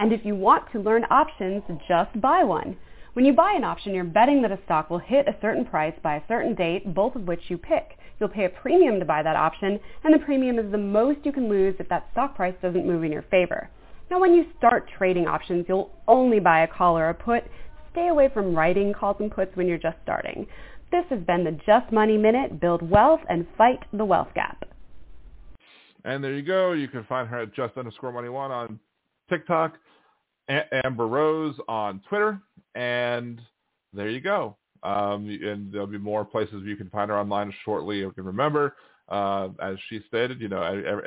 And if you want to learn options, just buy one. When you buy an option, you're betting that a stock will hit a certain price by a certain date, both of which you pick. You'll pay a premium to buy that option, and the premium is the most you can lose if that stock price doesn't move in your favor. Now, when you start trading options, you'll only buy a call or a put. Stay away from writing calls and puts when you're just starting. This has been the Just Money Minute. Build wealth and fight the wealth gap. And there you go. You can find her at just underscore money one on TikTok, a- Amber Rose on Twitter, and there you go. Um, and there'll be more places you can find her online shortly. You can remember, uh, as she stated, you know,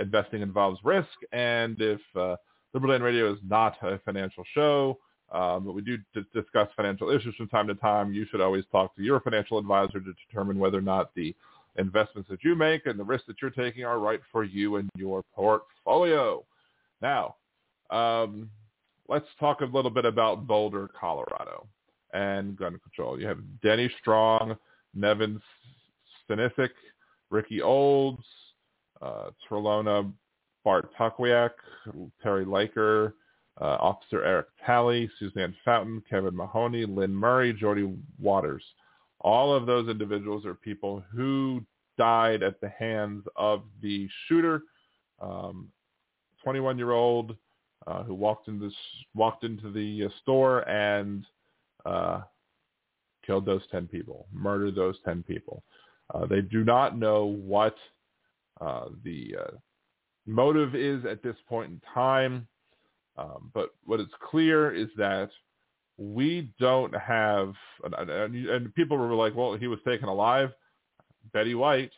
investing involves risk, and if uh, Liberal Dan Radio is not a financial show, um, but we do d- discuss financial issues from time to time. You should always talk to your financial advisor to determine whether or not the investments that you make and the risks that you're taking are right for you and your portfolio. Now, um, let's talk a little bit about Boulder, Colorado, and gun control. You have Denny Strong, Nevin Stanisic, Ricky Olds, uh, Trelona Bart Tuckwiak, Terry Laker, uh, Officer Eric Talley, Suzanne Fountain, Kevin Mahoney, Lynn Murray, Jody Waters. All of those individuals are people who died at the hands of the shooter, um, twenty-one-year-old uh, who walked into this, walked into the uh, store and uh, killed those ten people, murdered those ten people. Uh, they do not know what uh, the uh, motive is at this point in time, um, but what is clear is that we don't have, and, and people were like, well, he was taken alive. Betty White.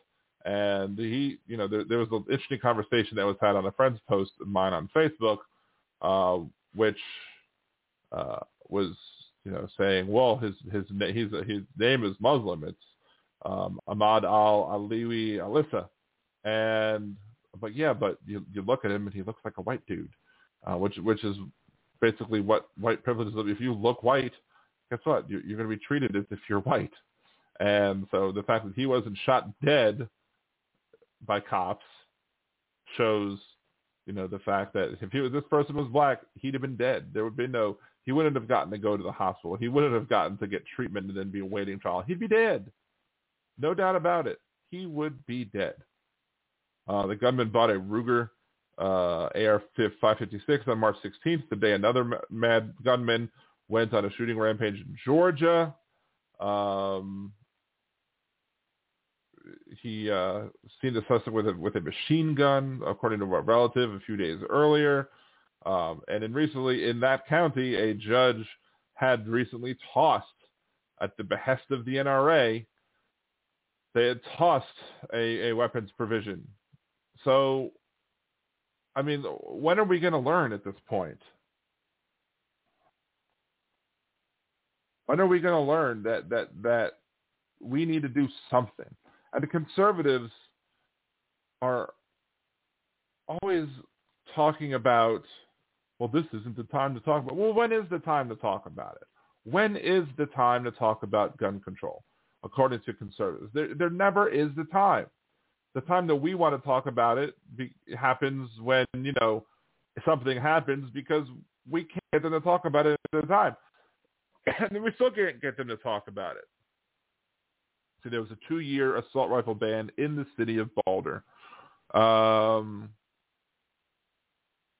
And he, you know, there, there was an interesting conversation that was had on a friend's post of mine on Facebook, uh, which uh, was, you know, saying, well, his his his, his name is Muslim. It's um, Ahmad Al-Alawi Alissa. And I'm like, yeah, but you, you look at him and he looks like a white dude, uh, which which is basically what white privilege is. If you look white, guess what? You're, you're going to be treated as if you're white. And so the fact that he wasn't shot dead by cops shows, you know, the fact that if he was, this person was black, he'd have been dead. There would be no, he wouldn't have gotten to go to the hospital. He wouldn't have gotten to get treatment and then be awaiting trial. He'd be dead. No doubt about it. He would be dead. Uh, the gunman bought a Ruger uh, A R five fifty-six on March sixteenth. Today, another mad gunman went on a shooting rampage in Georgia. Um, he uh, seen the suspect with a, with a machine gun, according to a relative, a few days earlier. Um, and then recently, in that county, a judge had recently tossed, at the behest of the N R A, they had tossed a, a weapons provision. So, I mean, when are we going to learn at this point? When are we going to learn that, that that we need to do something? And the conservatives are always talking about, well, this isn't the time to talk about. Well, when is the time to talk about it? When is the time to talk about gun control? According to conservatives, there, there never is the time. The time that we want to talk about it be, happens when, you know, something happens because we can't get them to talk about it at the time. And we still can't get them to talk about it. So there was a two-year assault rifle ban in the city of Boulder. Um,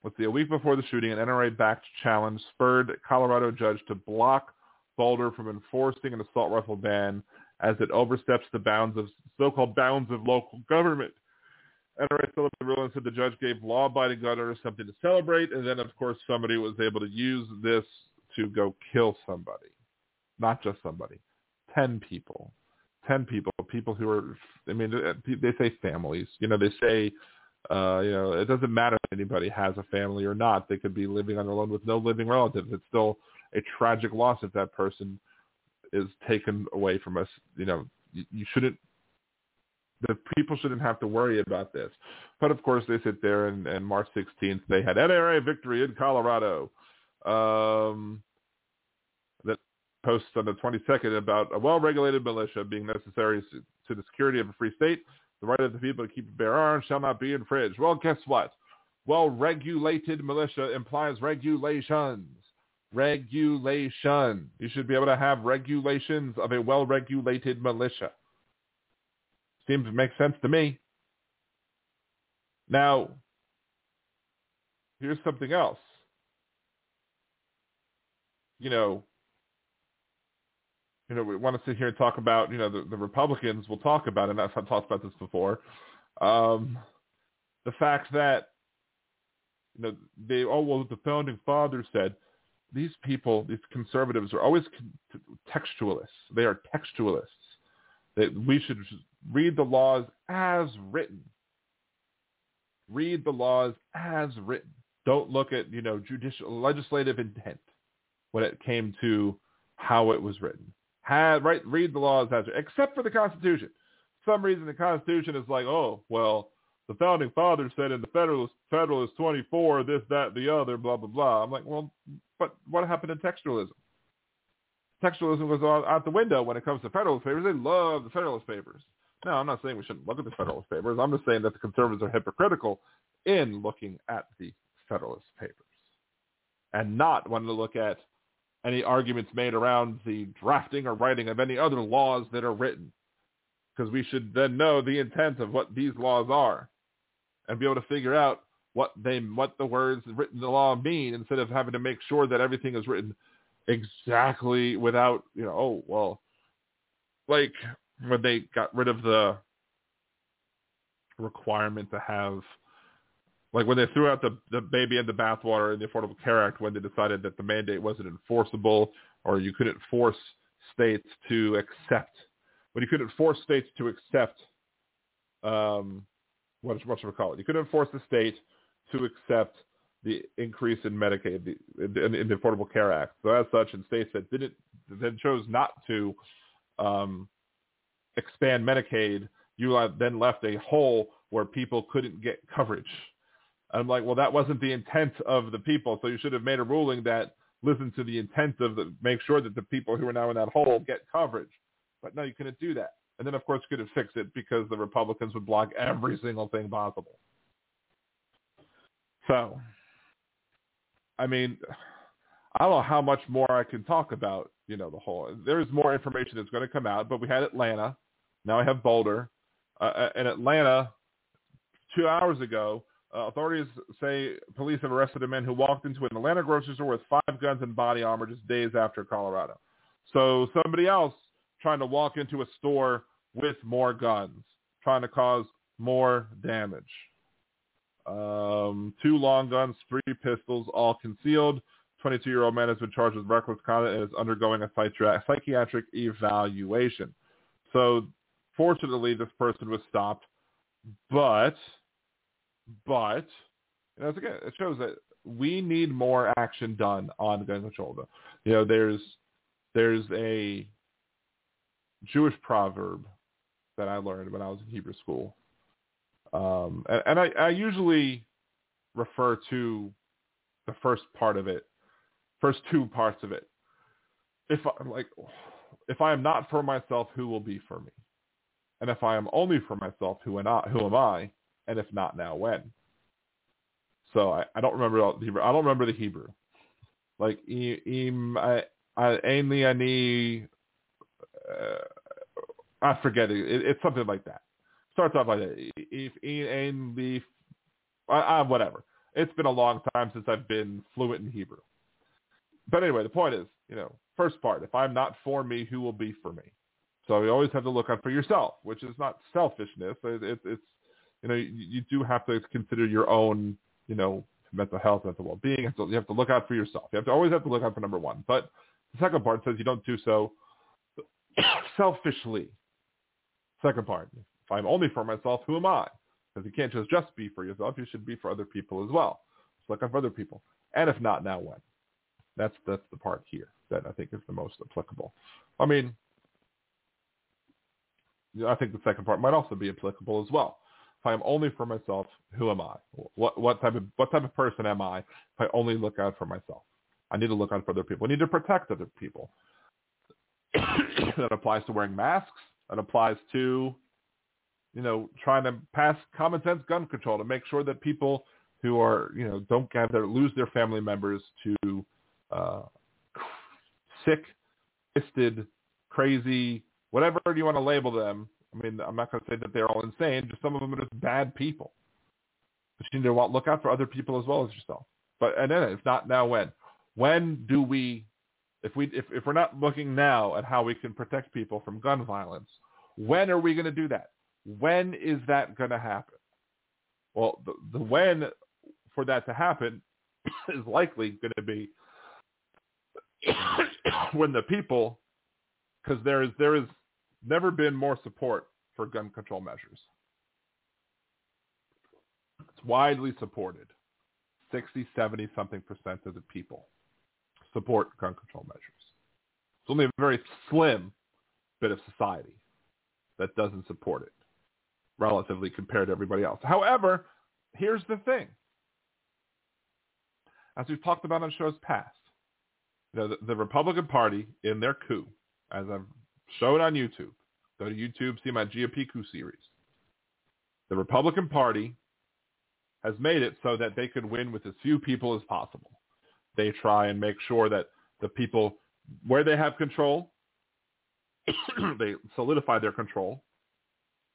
let's see, a week before the shooting, an N R A-backed challenge spurred a Colorado judge to block Boulder from enforcing an assault rifle ban as it oversteps the bounds of so-called bounds of local government. N R A celebrated the ruling, said the judge gave law-abiding gun owners something to celebrate, and then, of course, somebody was able to use this to go kill somebody. Not just somebody. Ten people. Ten people. People who are, I mean, they say families. You know, they say, uh, you know, it doesn't matter if anybody has a family or not. They could be living on their own with no living relatives. It's still a tragic loss if that person is taken away from us. You know, you, you shouldn't, the people shouldn't have to worry about this. But, of course, they sit there and, and March sixteenth, they had N R A victory in Colorado. Um, that posts on the twenty-second about a well-regulated militia being necessary to the security of a free state. The right of the people to keep and bear arms shall not be infringed. Well, guess what? Well-regulated militia implies regulations. Regulation. You should be able to have regulations of a well-regulated militia. Seems to make sense to me. Now, here's something else. You know, you know, we want to sit here and talk about, you know, the, the Republicans will talk about, and I've talked about this before, um, the fact that, you know, they, oh, well, the founding fathers said, these people, these conservatives are always textualists. They are textualists. They, we should read the laws as written. Read the laws as written. Don't look at, you know, judicial, legislative intent when it came to how it was written. Had, right, read the laws as written, except for the Constitution. For some reason, the Constitution is like, oh, well, the Founding Fathers said in the Federalist, Federalist twenty-four, this, that, the other, blah, blah, blah. I'm like, well, but what happened to textualism? Textualism goes on, out the window when it comes to Federalist papers. They love the Federalist papers. No, I'm not saying we shouldn't look at the Federalist papers. I'm just saying that the conservatives are hypocritical in looking at the Federalist papers and not wanting to look at any arguments made around the drafting or writing of any other laws that are written, because we should then know the intent of what these laws are and be able to figure out what they, what the words written in the law mean, instead of having to make sure that everything is written exactly without, you know, oh, well, like when they got rid of the requirement to have, like when they threw out the, the baby in the bathwater in the Affordable Care Act, when they decided that the mandate wasn't enforceable or you couldn't force states to accept but he couldn't force states to accept um, what what should we call it? He couldn't force the state to accept the increase in Medicaid, the, in, in the Affordable Care Act. So as such, in states that didn't, that chose not to um, expand Medicaid, you then left a hole where people couldn't get coverage. I'm like, well, that wasn't the intent of the people. So you should have made a ruling that listened to the intent of the, make sure that the people who are now in that hole get coverage. But no, you couldn't do that. And then, of course, you couldn't fix it because the Republicans would block every single thing possible. So, I mean, I don't know how much more I can talk about, you know, the whole, there's more information that's going to come out, but we had Atlanta. Now I have Boulder. Uh, in Atlanta, two hours ago, uh, authorities say police have arrested a man who walked into an Atlanta grocery store with five guns and body armor just days after Colorado. So somebody else trying to walk into a store with more guns, trying to cause more damage. Um, two long guns, three pistols, all concealed. twenty-two-year-old man has been charged with reckless conduct and is undergoing a psychiatric evaluation. So fortunately, this person was stopped, but, but, you know, again, it shows that we need more action done on gun control. You know, there's, there's a Jewish proverb that I learned when I was in Hebrew school. Um, and, and I, I usually refer to the first part of it, first two parts of it. If I, like, if I am not for myself, who will be for me? And if I am only for myself, who am I? Who am I? And if not now, when? So I, I don't remember all the Hebrew. I don't remember the Hebrew. Like im I ain li ani. I forget it. it. It's something like that. Starts off like that. If ain li, whatever. It's been a long time since I've been fluent in Hebrew. But anyway, the point is, you know, first part, if I'm not for me, who will be for me? So you always have to look out for yourself, which is not selfishness. It, it, it's, you know, you, you do have to consider your own, you know, mental health, mental well-being. So you have to look out for yourself. You have to always have to look out for number one. But the second part says you don't do so selfishly. Second part, if I'm only for myself, who am I? Because you can't just, just be for yourself. You should be for other people as well. Just look out for other people. And if not, now when? That's that's the part here that I think is the most applicable. I mean, I think the second part might also be applicable as well. If I am only for myself, who am I? What what type of what type of person am I? If I only look out for myself, I need to look out for other people. I need to protect other people. That applies to wearing masks. That applies to, you know, trying to pass common sense gun control to make sure that people who are, you know, don't have their lose their family members to uh, sick, twisted, crazy. Whatever you want to label them, I mean, I'm not going to say that they're all insane, just some of them are just bad people. But you need to look out for other people as well as yourself. But and then it's not now when. When do we, if, we if, if we're not looking now at how we can protect people from gun violence, when are we going to do that? When is that going to happen? Well, the, the when for that to happen is likely going to be when the people, because there is there is, never been more support for gun control measures. It's widely supported. sixty, seventy something percent of the people support gun control measures. It's only a very slim bit of society that doesn't support it, relatively compared to everybody else. However, here's the thing. As we've talked about on shows past, you know, the, the Republican Party in their coup, as I've shown on YouTube, go to YouTube, see my G O P coup series. The Republican Party has made it so that they could win with as few people as possible. They try and make sure that the people where they have control, they solidify their control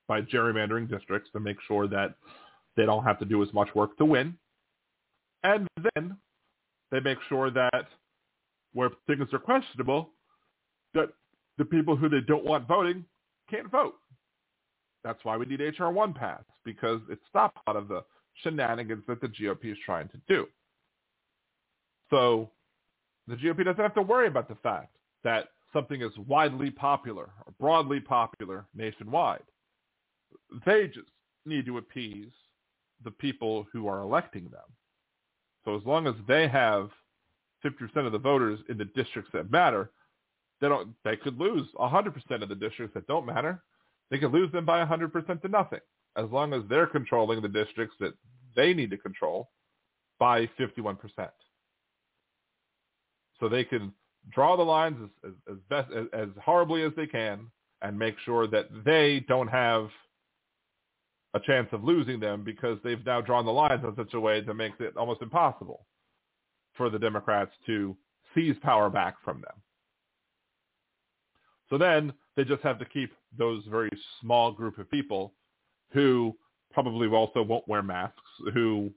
by gerrymandering districts to make sure that they don't have to do as much work to win. And then they make sure that where things are questionable, that the people who they don't want voting can't vote. That's why we need H R one passed, because it stopped a lot of the shenanigans that the G O P is trying to do. So the G O P doesn't have to worry about the fact that something is widely popular or broadly popular nationwide. They just need to appease the people who are electing them. So as long as they have fifty percent of the voters in the districts that matter, they don't. They could lose one hundred percent of the districts that don't matter. They could lose them by one hundred percent to nothing, as long as they're controlling the districts that they need to control by fifty-one percent. So they can draw the lines as, as, as best as, as horribly as they can and make sure that they don't have a chance of losing them, because they've now drawn the lines in such a way that makes it almost impossible for the Democrats to seize power back from them. So then they just have to keep those very small group of people who probably also won't wear masks, who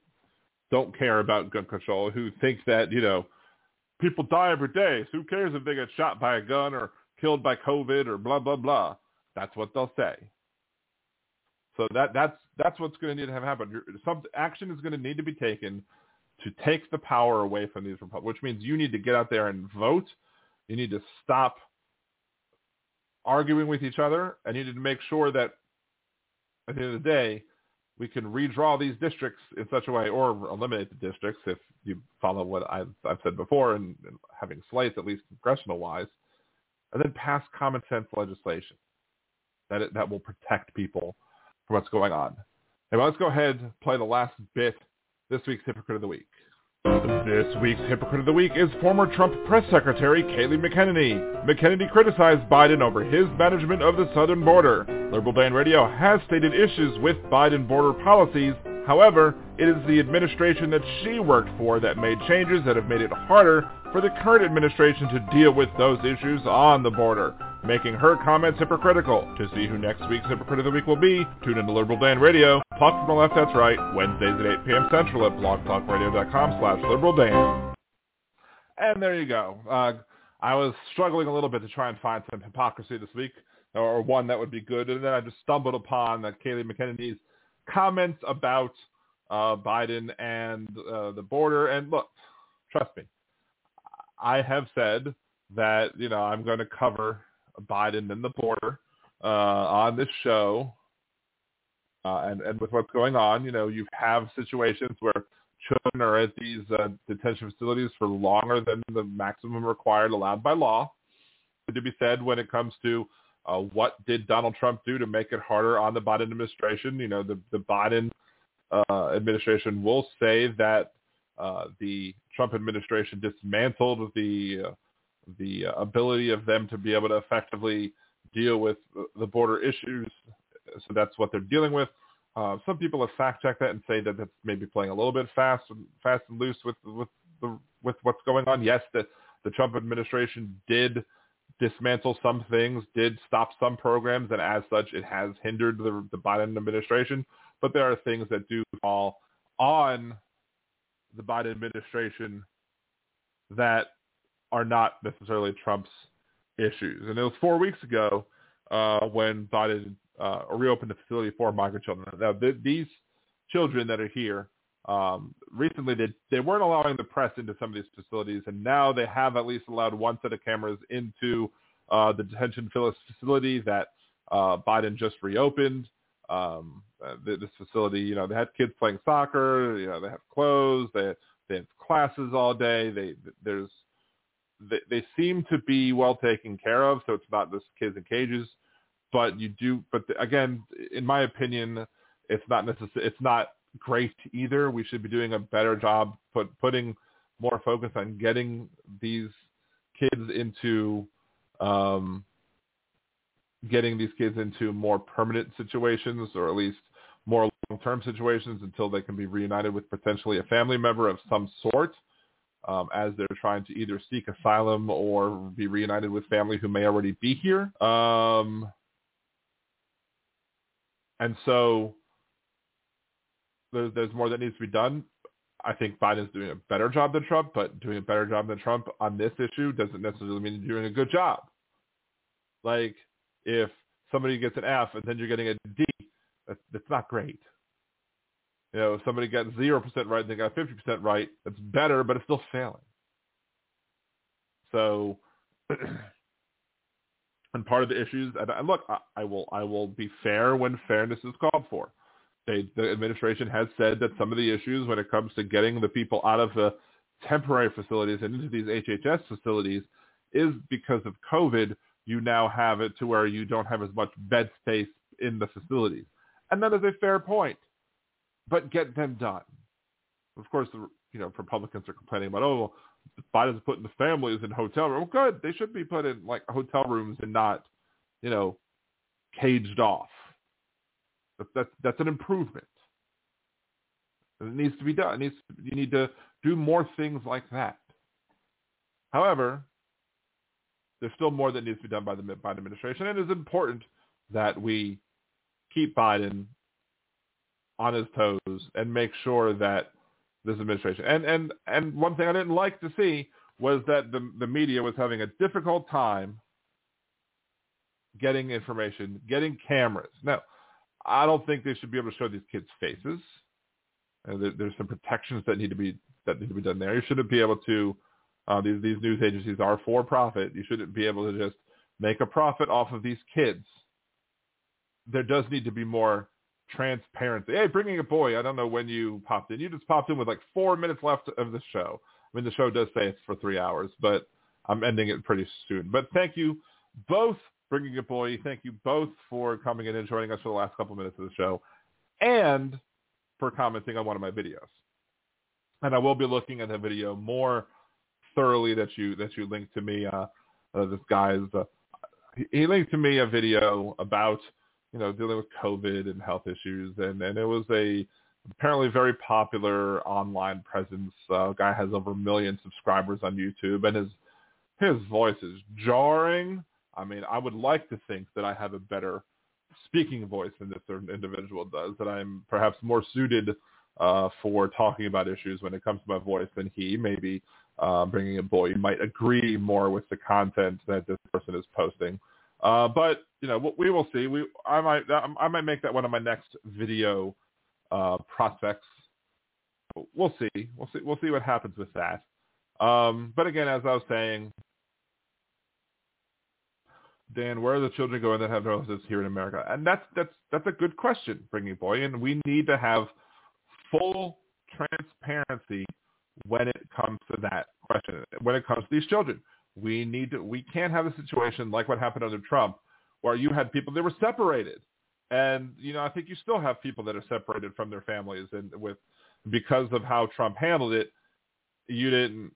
don't care about gun control, who think that, you know, people die every day, so who cares if they get shot by a gun or killed by COVID or blah, blah, blah. That's what they'll say. So that that's that's what's going to need to have happen. Some action is going to need to be taken to take the power away from these Republicans, which means you need to get out there and vote. You need to stop arguing with each other, and you need to make sure that at the end of the day, we can redraw these districts in such a way, or eliminate the districts if you follow what I've, I've said before, and, and having slates, at least congressional-wise, and then pass common-sense legislation that it, that will protect people from what's going on. Anyway, let's go ahead and play the last bit, this week's Hypocrite of the Week. This week's Hypocrite of the Week is former Trump press secretary Kayleigh McEnany. McEnany criticized Biden over his management of the southern border. Liberal Dan Radio has stated issues with Biden border policies. However, it is the administration that she worked for that made changes that have made it harder for the current administration to deal with those issues on the border, making her comments hypocritical. To see who next week's Hypocrite of the Week will be, tune into Liberal Dan Radio, Talk from the Left, That's Right, Wednesdays at eight p.m. Central at blogtalkradio.com slash Liberal Dan. And there you go. Uh, I was struggling a little bit to try and find some hypocrisy this week, or one that would be good, and then I just stumbled upon that Kayleigh McEnany's comments about uh, Biden and uh, the border. And look, trust me, I have said that, you know, I'm going to cover Biden and the border uh, on this show, uh, and, and with what's going on. You know, you have situations where children are at these uh, detention facilities for longer than the maximum required allowed by law. To be said when it comes to uh, what did Donald Trump do to make it harder on the Biden administration. You know, the, the Biden uh, administration will say that uh, the Trump administration dismantled the uh, the ability of them to be able to effectively deal with the border issues. So that's what they're dealing with. Uh, some people have fact-checked that and say that that's maybe playing a little bit fast and fast and loose with with the, with what's going on. Yes, the, the Trump administration did dismantle some things, did stop some programs, and as such, it has hindered the, the Biden administration. But there are things that do fall on the Biden administration that are not necessarily Trump's issues. And it was four weeks ago uh, when Biden uh, reopened the facility for migrant children. Now, th- these children that are here, um, recently they, they weren't allowing the press into some of these facilities, and now they have at least allowed one set of cameras into uh, the detention facility that uh, Biden just reopened. Um, uh, this facility, you know, they had kids playing soccer, you know, they have clothes, they, they have classes all day. They there's They, they seem to be well taken care of, so it's not just kids in cages. But you do, but the, again, in my opinion, it's not necessary. It's not great either. We should be doing a better job, put putting more focus on getting these kids into, um, getting these kids into more permanent situations, or at least more long-term situations, until they can be reunited with potentially a family member of some sort. Um, as they're trying to either seek asylum or be reunited with family who may already be here. Um, and so there's, there's more that needs to be done. I think Biden's doing a better job than Trump, but doing a better job than Trump on this issue doesn't necessarily mean you're doing a good job. Like, if somebody gets an F and then you're getting a D, that's, that's not great. You know, if somebody got zero percent right and they got fifty percent right, that's better, but it's still failing. So And part of the issues, and look, I, I will I will be fair when fairness is called for. They, the administration has said that some of the issues when it comes to getting the people out of the temporary facilities and into these H H S facilities is because of COVID, you now have it to where you don't have as much bed space in the facilities. And that is a fair point, but get them done. Of course, the, you know, Republicans are complaining about, oh, Biden's putting the families in hotel rooms. Well, good. They should be put in like hotel rooms and not, you know, caged off. That's, that's, that's an improvement. And it needs to be done. It needs to, you need to do more things like that. However, there's still more that needs to be done by the Biden administration, and it is important that we keep Biden on his toes and make sure that this administration. And and, and one thing I didn't like to see was that the, the media was having a difficult time getting information, getting cameras. Now, I don't think they should be able to show these kids' faces. Uh, there, there's some protections that need to be that need to be done there. You shouldn't be able to. Uh, these these news agencies are for profit. You shouldn't be able to just make a profit off of these kids. There does need to be more transparency. Hey, bringing a boy. I don't know when you popped in. You just popped in with like four minutes left of the show. I mean, the show does say it's for three hours, but I'm ending it pretty soon. But thank you both, bringing a boy. Thank you both for coming in and joining us for the last couple minutes of the show, and for commenting on one of my videos. And I will be looking at the video more thoroughly that you that you linked to me. Uh, uh, this guy's uh, he, he linked to me a video about, you know, dealing with COVID and health issues, and, and it was a apparently very popular online presence. Uh, a guy has over a million subscribers on YouTube, and his his voice is jarring. I mean, I would like to think that I have a better speaking voice than this certain individual does, that I'm perhaps more suited uh, for talking about issues when it comes to my voice than he. Maybe uh, bringing a boy might agree more with the content that this person is posting. Uh, but you know, we will see. We I might I might make that one of my next video uh, prospects. We'll see. We'll see. We'll see what happens with that. Um, but again, as I was saying, Dan, where are the children going that have relatives here in America? And that's that's that's a good question, Bringing Boy. And we need to have full transparency when it comes to that question. When it comes to these children, we need to, we can't have a situation like what happened under Trump, where you had people that were separated, and you know I think you still have people that are separated from their families, and with because of how Trump handled it, you didn't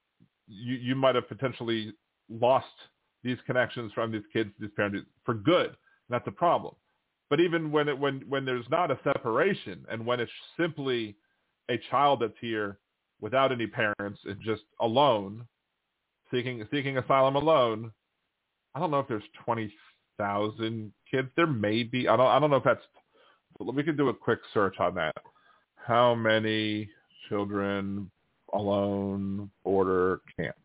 you you might have potentially lost these connections from these kids, these parents, for good. That's a problem. But even when it, when when there's not a separation, and when it's simply a child that's here without any parents and just alone, seeking seeking asylum alone, I don't know if there's twenty thousand kids. There may be. I don't. I don't know if that's. We can do a quick search on that. How many children alone border camps?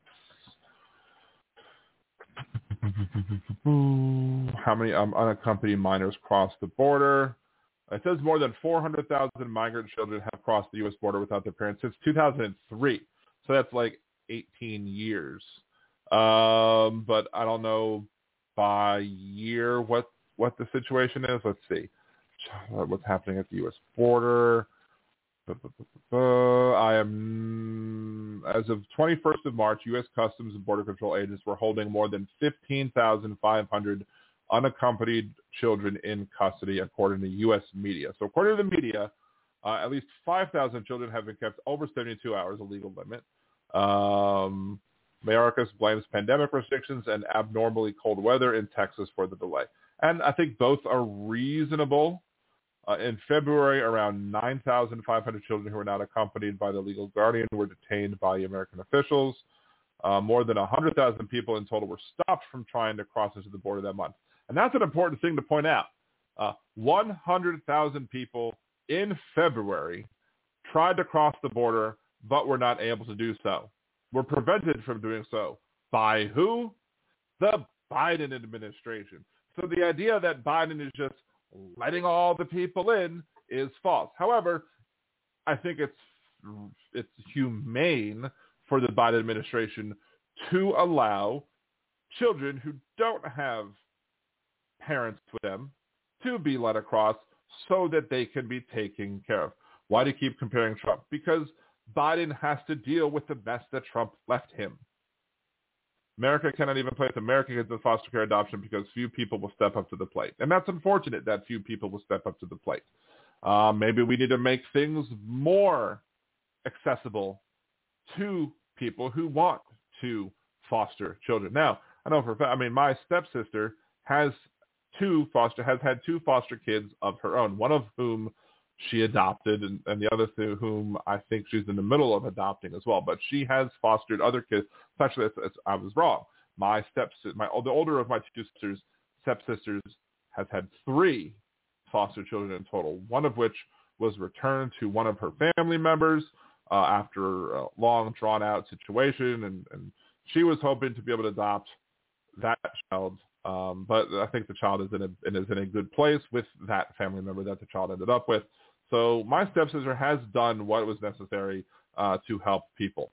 How many um, unaccompanied minors cross the border? It says more than four hundred thousand migrant children have crossed the U S border without their parents since two thousand three. So that's like eighteen years. Um, but I don't know by year what, what the situation is. Let's see. What's happening at the U S border? I am, as of twenty-first of March, U S Customs and Border Control agents were holding more than fifteen thousand five hundred unaccompanied children in custody, according to U S media. So according to the media, uh, at least five thousand children have been kept over seventy-two hours, a legal limit. Um, Mayorkas blames pandemic restrictions and abnormally cold weather in Texas for the delay. And I think both are reasonable. Uh, in February, around nine thousand five hundred children who were not accompanied by the legal guardian were detained by American officials. Uh, more than one hundred thousand people in total were stopped from trying to cross into the border that month. And that's an important thing to point out. Uh, one hundred thousand people in February tried to cross the border, but were not able to do so. Were prevented from doing so. By who? The Biden administration. So the idea that Biden is just letting all the people in is false. However, I think it's it's humane for the Biden administration to allow children who don't have parents to them to be let across so that they can be taken care of. Why do you keep comparing Trump? Because Biden has to deal with the mess that Trump left him. America cannot even play with American kids in foster care adoption because few people will step up to the plate. And that's unfortunate that few people will step up to the plate. Uh, maybe we need to make things more accessible to people who want to foster children. Now, I know for a fact, I mean, my stepsister has two foster, has had two foster kids of her own, one of whom she adopted and, and the other through whom I think she's in the middle of adopting as well. But she has fostered other kids. Actually, it's, it's, I was wrong. My stepsister, my, the older of my two sisters, stepsisters has had three foster children in total, one of which was returned to one of her family members uh, after a long, drawn-out situation. And, and she was hoping to be able to adopt that child. Um, but I think the child is in a, and is in a good place with that family member that the child ended up with. So my stepsister has done what was necessary uh, to help people.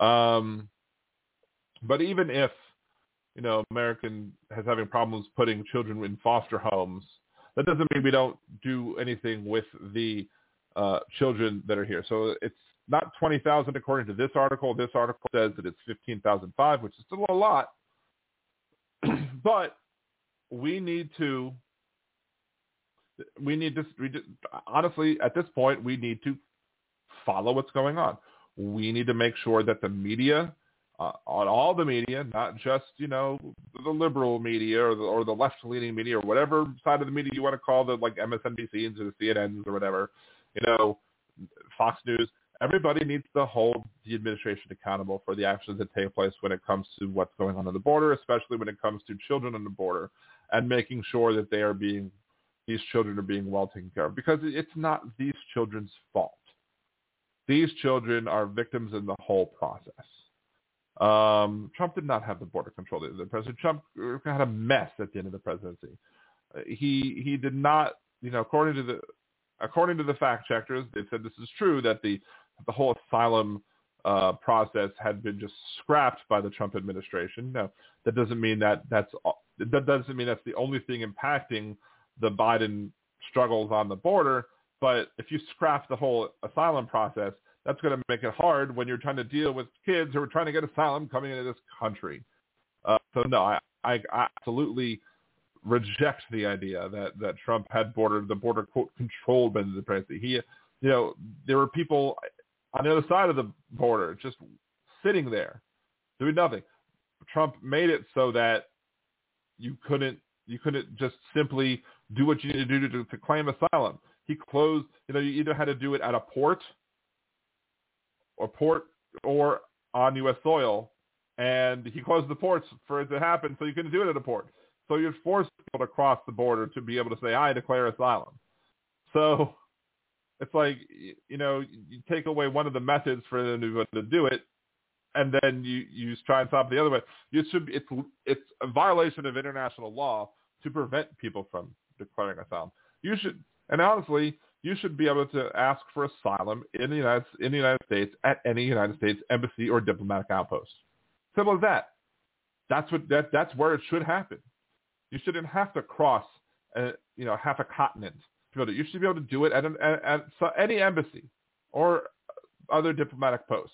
Um, but even if, you know, American has having problems putting children in foster homes, that doesn't mean we don't do anything with the uh, children that are here. So it's not twenty thousand according to this article. This article says that it's fifteen thousand five, which is still a lot. But we need to, we need to, we just, honestly, at this point, we need to follow what's going on. We need to make sure that the media, uh, on all the media, not just, you know, the liberal media or the, or the left-leaning media or whatever side of the media you want to call the, like M S N B Cs or the C N Ns or whatever, you know, Fox News, everybody needs to hold the administration accountable for the actions that take place when it comes to what's going on at the border, especially when it comes to children on the border, and making sure that they are being, these children are being well taken care of, because it's not these children's fault. These children are victims in the whole process. Um, Trump did not have the border control. The President Trump had a mess at the end of the presidency. He he did not, you know, according to the according to the fact checkers, they said this is true that the The whole asylum uh, process had been just scrapped by the Trump administration. No, that doesn't mean that that's that doesn't mean that's the only thing impacting the Biden struggles on the border. But if you scrap the whole asylum process, that's going to make it hard when you're trying to deal with kids who are trying to get asylum coming into this country. Uh, so no, I, I, I absolutely reject the idea that, that Trump had border the border quote controlled by the presidency. He, you know, there were people on the other side of the border, just sitting there, doing nothing. Trump made it so that you couldn't you couldn't just simply do what you needed to do to, to claim asylum. He closed, you know, you either had to do it at a port or port or on U S soil, and he closed the ports for it to happen, so you couldn't do it at a port. So you're forced people to cross the border to be able to say, I declare asylum. So it's like, you know, you take away one of the methods for them to, to do it, and then you, you try and stop the other way. You should, it's it's a violation of international law to prevent people from declaring asylum. You should, and honestly, you should be able to ask for asylum in the United in the United States at any United States embassy or diplomatic outpost. Simple as that. That's what that that's where it should happen. You shouldn't have to cross, a, you know, half a continent. You should be able to do it at, an, at, at any embassy or other diplomatic post.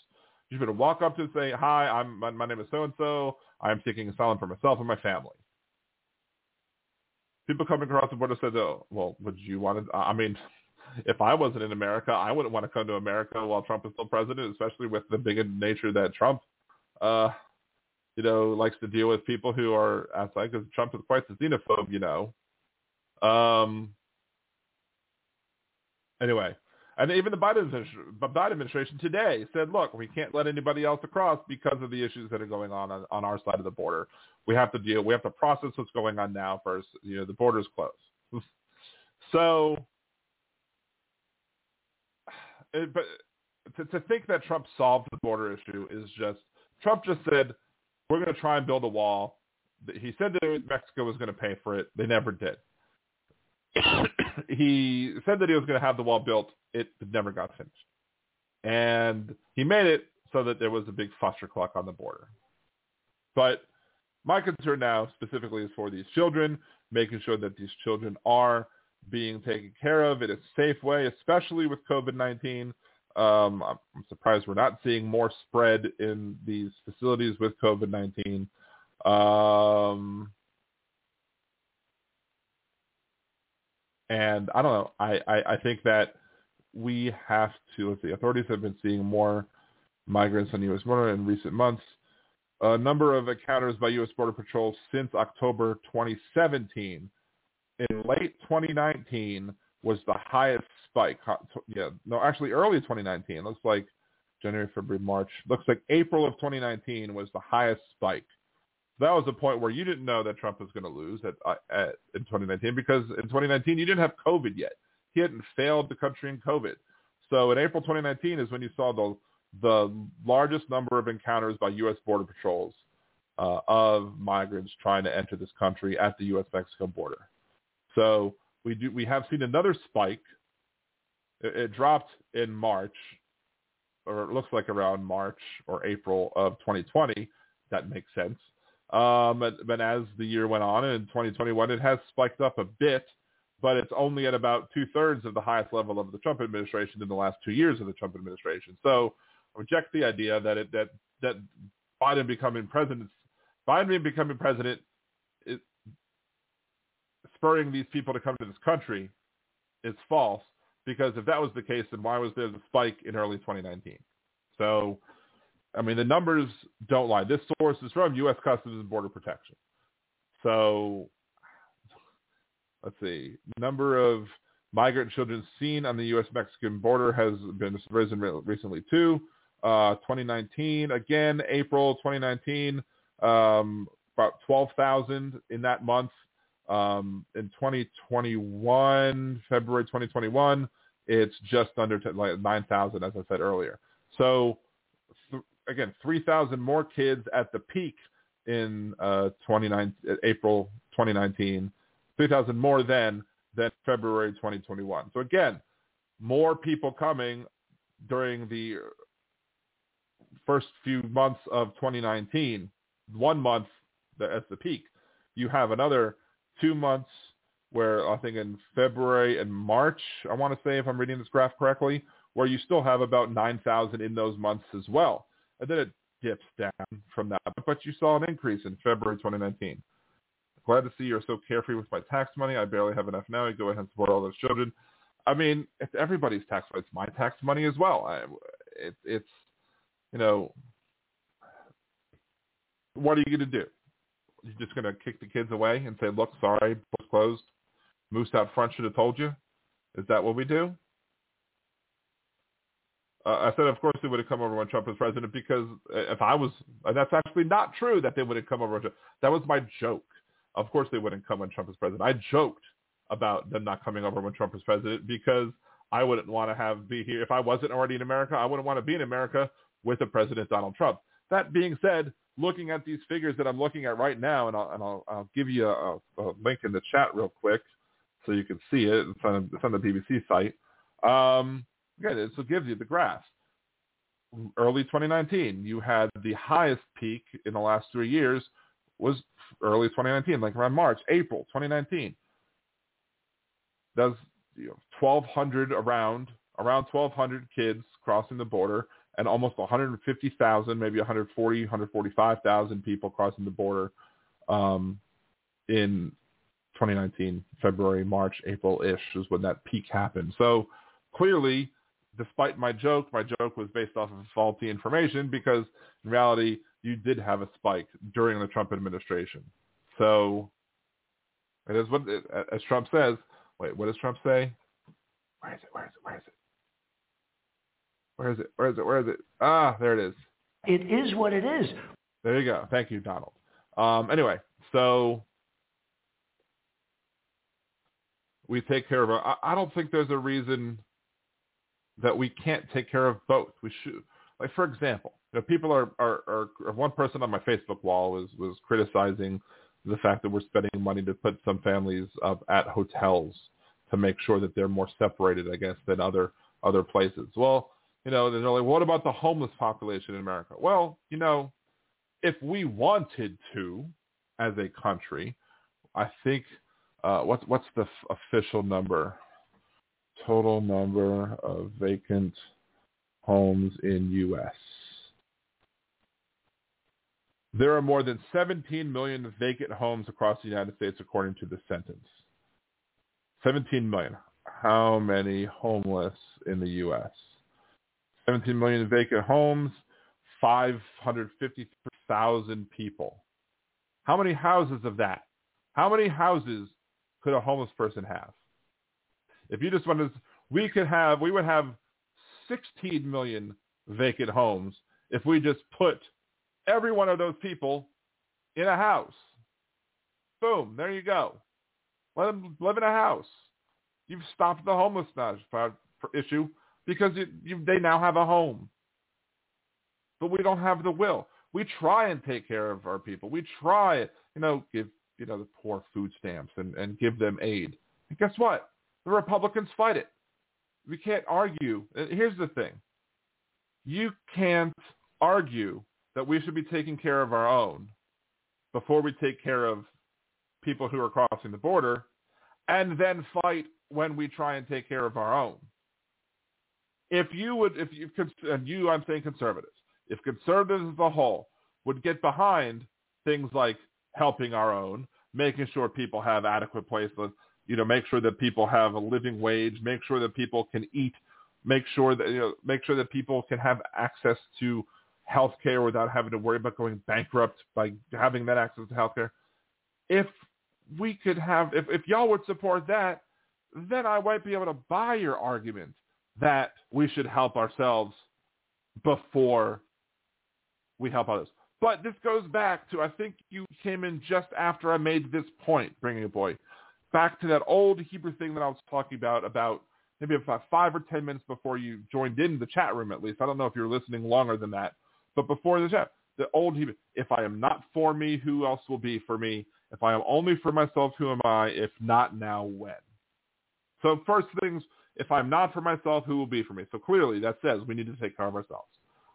You should be able to walk up to and say, hi, I'm, my, my name is so-and-so. I'm seeking asylum for myself and my family. People coming across the border said, oh, well, would you want to, I mean, if I wasn't in America, I wouldn't want to come to America while Trump is still president, especially with the big nature that Trump, uh, you know, likes to deal with people who are outside, because Trump is quite the xenophobe, you know. Um... Anyway, and even the Biden administration today said, look, we can't let anybody else across because of the issues that are going on, on on our side of the border. We have to deal, we have to process what's going on now first. You know, the border's closed. So, but to, to think that Trump solved the border issue is just, Trump just said, we're going to try and build a wall. He said that Mexico was going to pay for it. They never did. He said that he was going to have the wall built. It never got finished. And he made it so that there was a big foster clock on the border. But my concern now specifically is for these children making sure that these children are being taken care of in a safe way, especially with COVID nineteen. Um, I'm surprised we're not seeing more spread in these facilities with COVID nineteen. Um, and I don't know. I, I, I think that we have to, let's see, authorities have been seeing more migrants on U S border in recent months. A number of encounters by U S Border Patrol since October twenty seventeen. In late twenty nineteen was the highest spike. Yeah, no, actually early twenty nineteen. Looks like January, February, March. Looks like April of twenty nineteen was the highest spike. That was the point where you didn't know that Trump was going to lose at, at in twenty nineteen, because in twenty nineteen you didn't have COVID yet. He hadn't failed the country in COVID. So in April twenty nineteen is when you saw the the largest number of encounters by U S Border Patrols uh, of migrants trying to enter this country at the U S Mexico border. So we do we have seen another spike. It, it dropped in March, or it looks like around March or April of twenty twenty. That makes sense. Um, but, but as the year went on, and in twenty twenty-one, it has spiked up a bit, but it's only at about two-thirds of the highest level of the Trump administration in the last two years of the Trump administration. So reject the idea that it, that that Biden becoming president, Biden becoming president, is spurring these people to come to this country is false. Because if that was the case, then why was there the spike in early twenty nineteen? So, I mean, the numbers don't lie. This source is from U S Customs and Border Protection. So, let's see, number of migrant children seen on the U S Mexican border has been risen recently too. Uh, twenty nineteen, again, April twenty nineteen, um, about twelve thousand in that month. Um, in twenty twenty-one, February twenty twenty-one, it's just under nine thousand, as I said earlier. So th- again, three thousand more kids at the peak in uh, April twenty nineteen, three thousand more then than February twenty twenty-one. So again, more people coming during the first few months of twenty nineteen, one month at the peak. You have another two months where I think in February and March, I want to say if I'm reading this graph correctly, where you still have about nine thousand in those months as well. And then it dips down from that. But you saw an increase in February twenty nineteen. Glad to see you're so carefree with my tax money. I barely have enough now. I go ahead and support all those children. I mean, it's everybody's tax money. It's my tax money as well. I, it, it's, you know, what are you going to do? You're just going to kick the kids away and say, look, sorry, book's closed. Moose out front should have told you. Is that what we do? Uh, I said, of course, they would have come over when Trump was president, because if I was, that's actually not true that they would have come over. That was my joke. Of course they wouldn't come when Trump was president. I joked about them not coming over when Trump was president because I wouldn't want to have be here. If I wasn't already in America, I wouldn't want to be in America with the president, Donald Trump. That being said, looking at these figures that I'm looking at right now, and I'll, and I'll, I'll give you a, a link in the chat real quick so you can see it. It's on, it's on the B B C site. Um, okay, this will give you the graph. Early twenty nineteen, you had the highest peak in the last three years was early twenty nineteen, like around March, April twenty nineteen. That's, you know, twelve hundred around, around twelve hundred kids crossing the border, and almost one hundred fifty thousand, maybe one hundred forty, one hundred forty-five thousand people crossing the border um, in twenty nineteen, February, March, April-ish is when that peak happened. So clearly, despite my joke, my joke was based off of faulty information, because in reality, you did have a spike during the Trump administration. So it is what, as Trump says, wait, what does Trump say? Where is it? Where is it? Where is it? Where is it? Where is it? Where is it? Ah, there it is. It is what it is. There you go. Thank you, Donald. Um, anyway, so we take care of our, I, I don't think there's a reason that we can't take care of both. We should, like, for example, you know, people are, are, are, one person on my Facebook wall was, was criticizing the fact that we're spending money to put some families up at hotels to make sure that they're more separated, I guess, than other, other places. Well, you know, they're like, what about the homeless population in America? Well, you know, if we wanted to, as a country, I think uh, what, what's the f- official number? Total number of vacant homes in U S There are more than seventeen million vacant homes across the United States, according to the sentence. seventeen million. How many homeless in the U S? seventeen million vacant homes, five hundred fifty-three thousand people. How many houses of that? How many houses could a homeless person have? If you just wanted, we could have, we would have sixteen million vacant homes if we just put every one of those people in a house. Boom, there you go. Let them live in a house. You've stopped the homelessness issue because you, you, they now have a home. But we don't have the will. We try and take care of our people. We try, you know, give you know the poor food stamps and, and give them aid. And guess what? The Republicans fight it. We can't argue. Here's the thing. You can't argue that we should be taking care of our own before we take care of people who are crossing the border, and then fight when we try and take care of our own. If you would, if you, and you, I'm saying conservatives, if conservatives as a whole would get behind things like helping our own, making sure people have adequate places, you know, make sure that people have a living wage, make sure that people can eat, make sure that, you know, make sure that people can have access to healthcare without having to worry about going bankrupt by having that access to healthcare. If we could have, if, if y'all would support that, then I might be able to buy your argument that we should help ourselves before we help others. But this goes back to, I think you came in just after I made this point, bringing a boy, back to that old Hebrew thing that I was talking about, about maybe about five or ten minutes before you joined in the chat room, at least. I don't know if you're listening longer than that, but before the chat, the old Hebrew, if I am not for me, who else will be for me? If I am only for myself, who am I? If not now, when? So first things, if I'm not for myself, who will be for me? So clearly that says we need to take care of ourselves.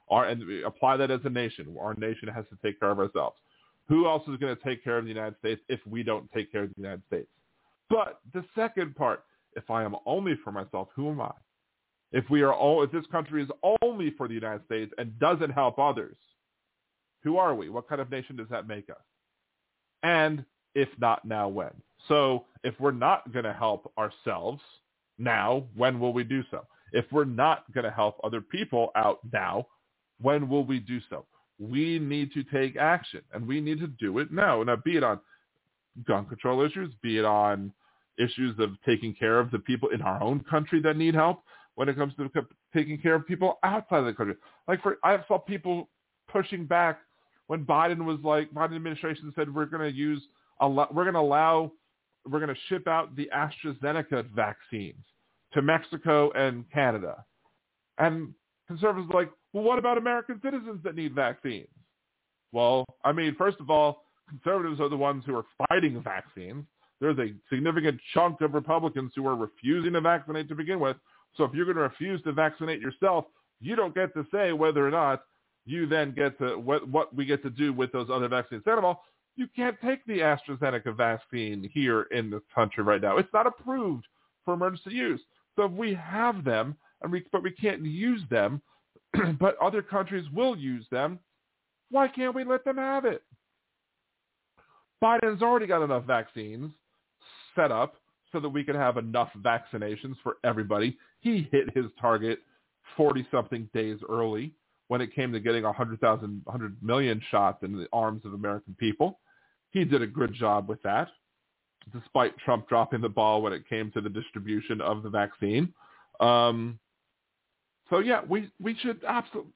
Our, and we apply that as a nation. Our nation has to take care of ourselves. Who else is going to take care of the United States if we don't take care of the United States? But the second part, if I am only for myself, who am I? If we are all, if this country is only for the United States and doesn't help others, who are we? What kind of nation does that make us? And if not now, when? So if we're not going to help ourselves now, when will we do so? If we're not going to help other people out now, when will we do so? We need to take action, and we need to do it now. Now, be it on gun control issues, be it on issues of taking care of the people in our own country that need help, when it comes to taking care of people outside of the country. Like for, I saw people pushing back when Biden was like, Biden administration said we're going to use, a lot, we're going to allow, we're going to ship out the AstraZeneca vaccines to Mexico and Canada. And conservatives were like, well, what about American citizens that need vaccines? Well, I mean, first of all, conservatives are the ones who are fighting vaccines. There's a significant chunk of Republicans who are refusing to vaccinate to begin with. So if you're going to refuse to vaccinate yourself, you don't get to say whether or not you then get to what, what we get to do with those other vaccines. Second of all, you can't take the AstraZeneca vaccine here in this country right now. It's not approved for emergency use. So if we have them, and we, but we can't use them, but other countries will use them, why can't we let them have it? Biden's already got enough vaccines set up so that we can have enough vaccinations for everybody. He hit his target forty-something days early when it came to getting one hundred thousand, one hundred million shots in the arms of American people. He did a good job with that, despite Trump dropping the ball when it came to the distribution of the vaccine. Um, so yeah, we, we should absolutely,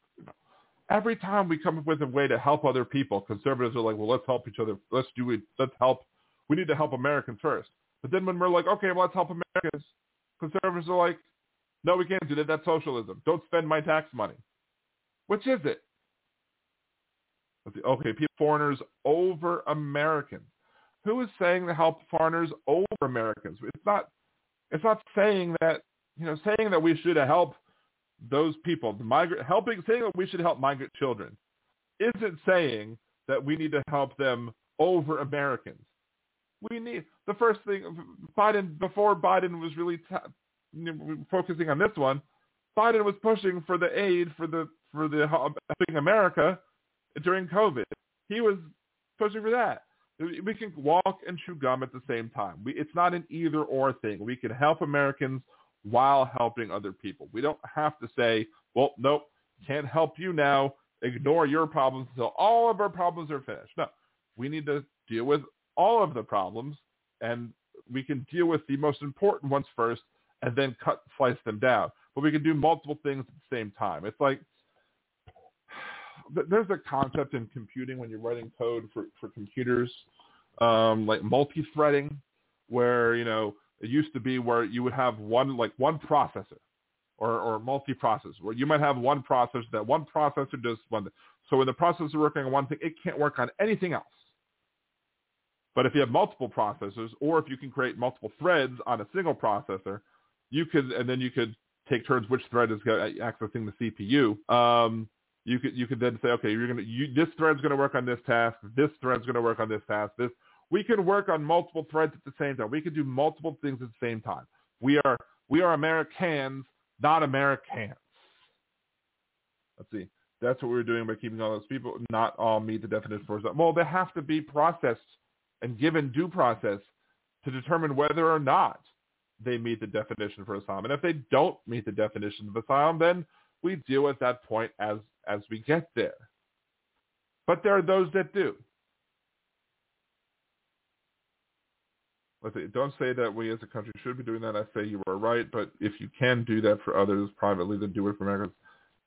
every time we come up with a way to help other people, conservatives are like, well, let's help each other. Let's do it. Let's help. We need to help Americans first. But then when we're like, okay, well, let's help Americans, conservatives are like, no, we can't do that. That's socialism. Don't spend my tax money. Which is it? Okay, people, foreigners over Americans. Who is saying to help foreigners over Americans? It's not. It's not saying that, you know, saying that we should help those people, the migrant, helping, saying that we should help migrant children, isn't saying that we need to help them over Americans. We need the first thing Biden, before Biden was really t- focusing on this one, Biden was pushing for the aid for the, for the helping America during COVID. He was pushing for that. We can walk and chew gum at the same time. We, it's not an either or thing. We can help Americans while helping other people. We don't have to say, well, nope, can't help you now. Ignore your problems until all of our problems are finished. No, we need to deal with all of the problems, and we can deal with the most important ones first and then cut, slice them down. But we can do multiple things at the same time. It's like, there's a concept in computing when you're writing code for, for computers, um, like multi-threading, where, you know, it used to be where you would have one, like one processor or, or multi-processor, where you might have one processor, that one processor does one thing. So when the processor working on one thing, it can't work on anything else. But if you have multiple processors, or if you can create multiple threads on a single processor, you could, and then you could take turns which thread is accessing the C P U. Um, You could you could then say, okay, you're gonna you, this thread's gonna work on this task, this thread's gonna work on this task. This we can work on multiple threads at the same time. We can do multiple things at the same time. We are we are Americans, not Americans. Let's see. That's what we were doing by keeping all those people. Not all meet the definition for well, they have to be processed and given due process to determine whether or not they meet the definition for asylum. And if they don't meet the definition of asylum, then we deal at that point as as we get there. But there are those that do. Let's see, don't say that we as a country should be doing that. I say you are right, but if you can do that for others privately, then do it for Americans.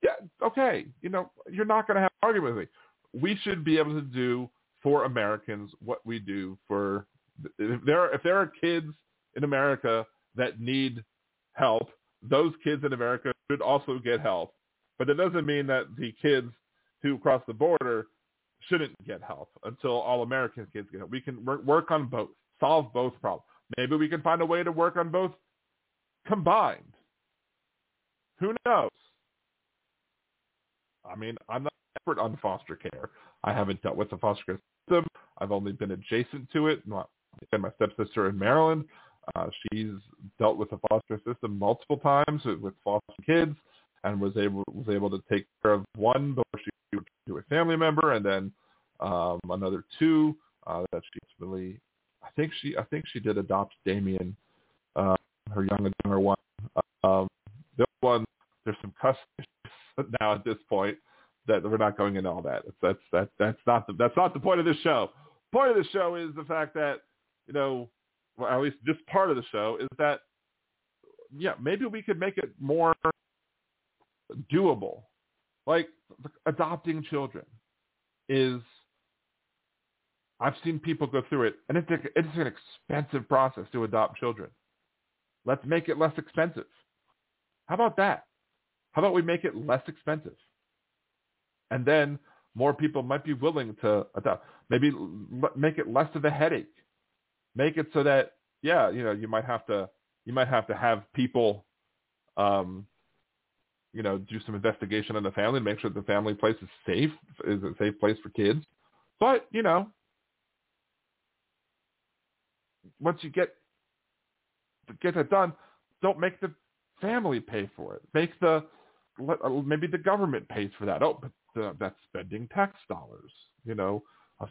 Yeah, okay. You know, you're not going to have an argument with me. We should be able to do for Americans what we do for, if there if there are kids in America that need help, those kids in America should also get help. But that doesn't mean that the kids who cross the border shouldn't get help until all American kids get help. We can work, work on both, solve both problems. Maybe we can find a way to work on both combined. Who knows? I mean, I'm not an expert on foster care. I haven't dealt with the foster care system. I've only been adjacent to it. My stepsister in Maryland, uh, she's dealt with the foster system multiple times with foster kids, and was able was able to take care of one before she returned to a family member, and then um, another two uh, that she's really. I think she I think she did adopt Damien, uh, her young younger one. Um, the other one, there's some custody now at this point that we're not going into all that. It's, that's that that's not the that's not the point of this show. The point of the show is the fact that, you know, well, at least this part of the show is that, yeah, maybe we could make it more doable. Like adopting children is, I've seen people go through it, and it's, it's an expensive process to adopt children. Let's make it less expensive. How about that? How about we make it less expensive? And then more people might be willing to adopt. Maybe make it less of a headache. Make it so that, yeah, you know, you might have to, you might have to have people, um, you know, do some investigation on the family to make sure the family place is safe, is a safe place for kids. But, you know, once you get get that done, don't make the family pay for it. Make the, maybe the government pays for that. Oh, but the, that's spending tax dollars, you know.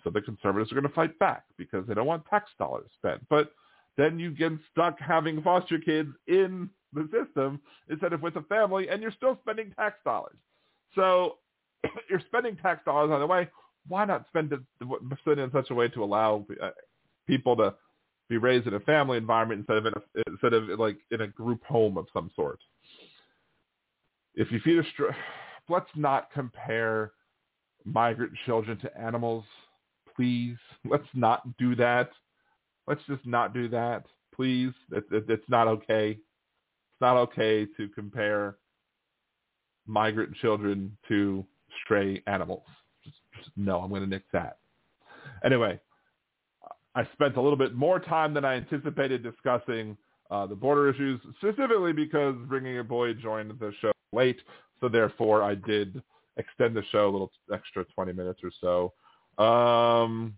So the conservatives are going to fight back because they don't want tax dollars spent. But then you get stuck having foster kids in the system instead of with a family, and you're still spending tax dollars. So you're spending tax dollars on the way. Why not spend it in such a way to allow people to be raised in a family environment instead of in a, instead of like in a group home of some sort? If you feed a str- let's not compare migrant children to animals, please. Let's not do that. Let's just not do that, please. It, it, it's not okay. It's not okay to compare migrant children to stray animals. Just, just, no, I'm going to nix that. Anyway, I spent a little bit more time than I anticipated discussing uh, the border issues, specifically because Bringing a Boy joined the show late, so therefore I did extend the show a little extra twenty minutes or so. Um,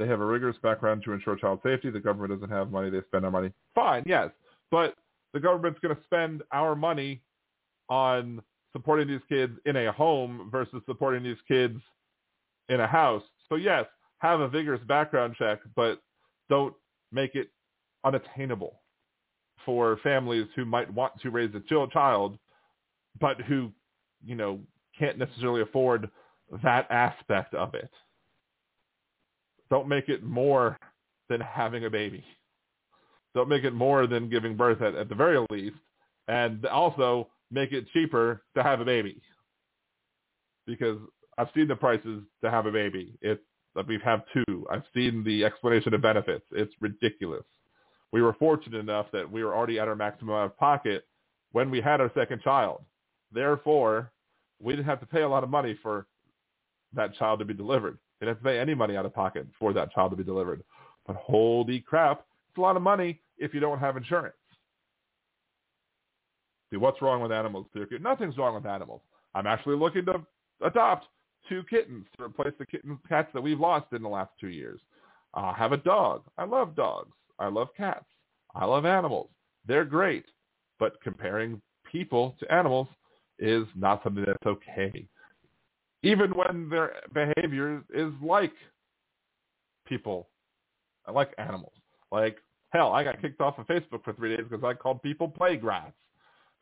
They have a rigorous background to ensure child safety. The government doesn't have money. They spend our money. Fine, yes. But the government's going to spend our money on supporting these kids in a home versus supporting these kids in a house. So, yes, have a vigorous background check, but don't make it unattainable for families who might want to raise a child, but who, you know, can't necessarily afford that aspect of it. Don't make it more than having a baby. Don't make it more than giving birth at, at the very least. And also make it cheaper to have a baby. Because I've seen the prices to have a baby. It's, we've had two. I've seen the explanation of benefits. It's ridiculous. We were fortunate enough that we were already at our maximum out of pocket when we had our second child. Therefore, we didn't have to pay a lot of money for that child to be delivered. They didn't have to pay any money out of pocket for that child to be delivered. But holy crap, it's a lot of money if you don't have insurance. See, what's wrong with animals? Nothing's wrong with animals. I'm actually looking to adopt two kittens to replace the kitten cats that we've lost in the last two years. I have a dog. I love dogs. I love cats. I love animals. They're great. But comparing people to animals is not something that's okay. Even when their behavior is like people, like animals. Like, hell, I got kicked off of Facebook for three days because I called people plague rats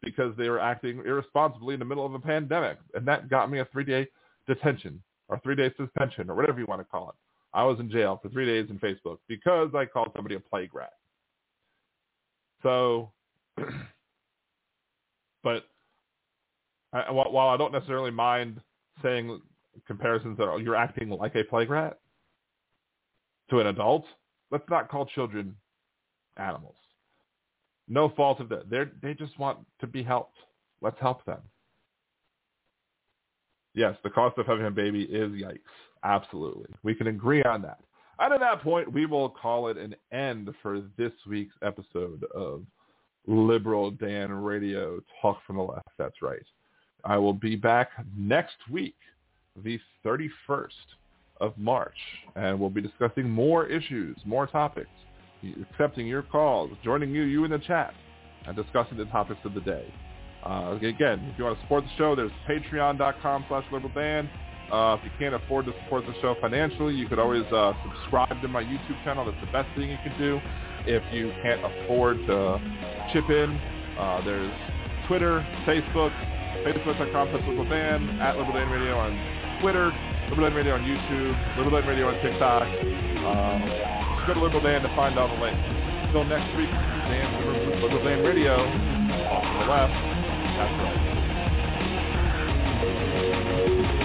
because they were acting irresponsibly in the middle of a pandemic. And that got me a three-day detention or three-day suspension or whatever you want to call it. I was in jail for three days in Facebook because I called somebody a plague rat. So, but I, while I don't necessarily mind saying comparisons that are, you're acting like a plague rat to an adult, let's not call children animals. No fault of that. They they just want to be helped. Let's help them. Yes, the cost of having a baby is yikes. Absolutely. We can agree on that. And at that point, we will call it an end for this week's episode of Liberal Dan Radio, Talk from the Left. That's right. I will be back next week, the thirty-first of March, and we'll be discussing more issues, more topics, accepting your calls, joining you, you in the chat, and discussing the topics of the day. Uh, again, if you want to support the show, there's patreon.com slash Liberal Dan. Uh, if you can't afford to support the show financially, you could always uh, subscribe to my YouTube channel. That's the best thing you can do. If you can't afford to chip in, uh, there's Twitter, Facebook, facebook.com slash Liberal Dan, at Liberal Dan Radio on Twitter, Liberal Dan Radio on YouTube, Liberal Dan Radio on TikTok. Um, go to Liberal Dan to find all the links. Until next week, Dan Liberal, Liberal Dan Radio, off to the left. That's right.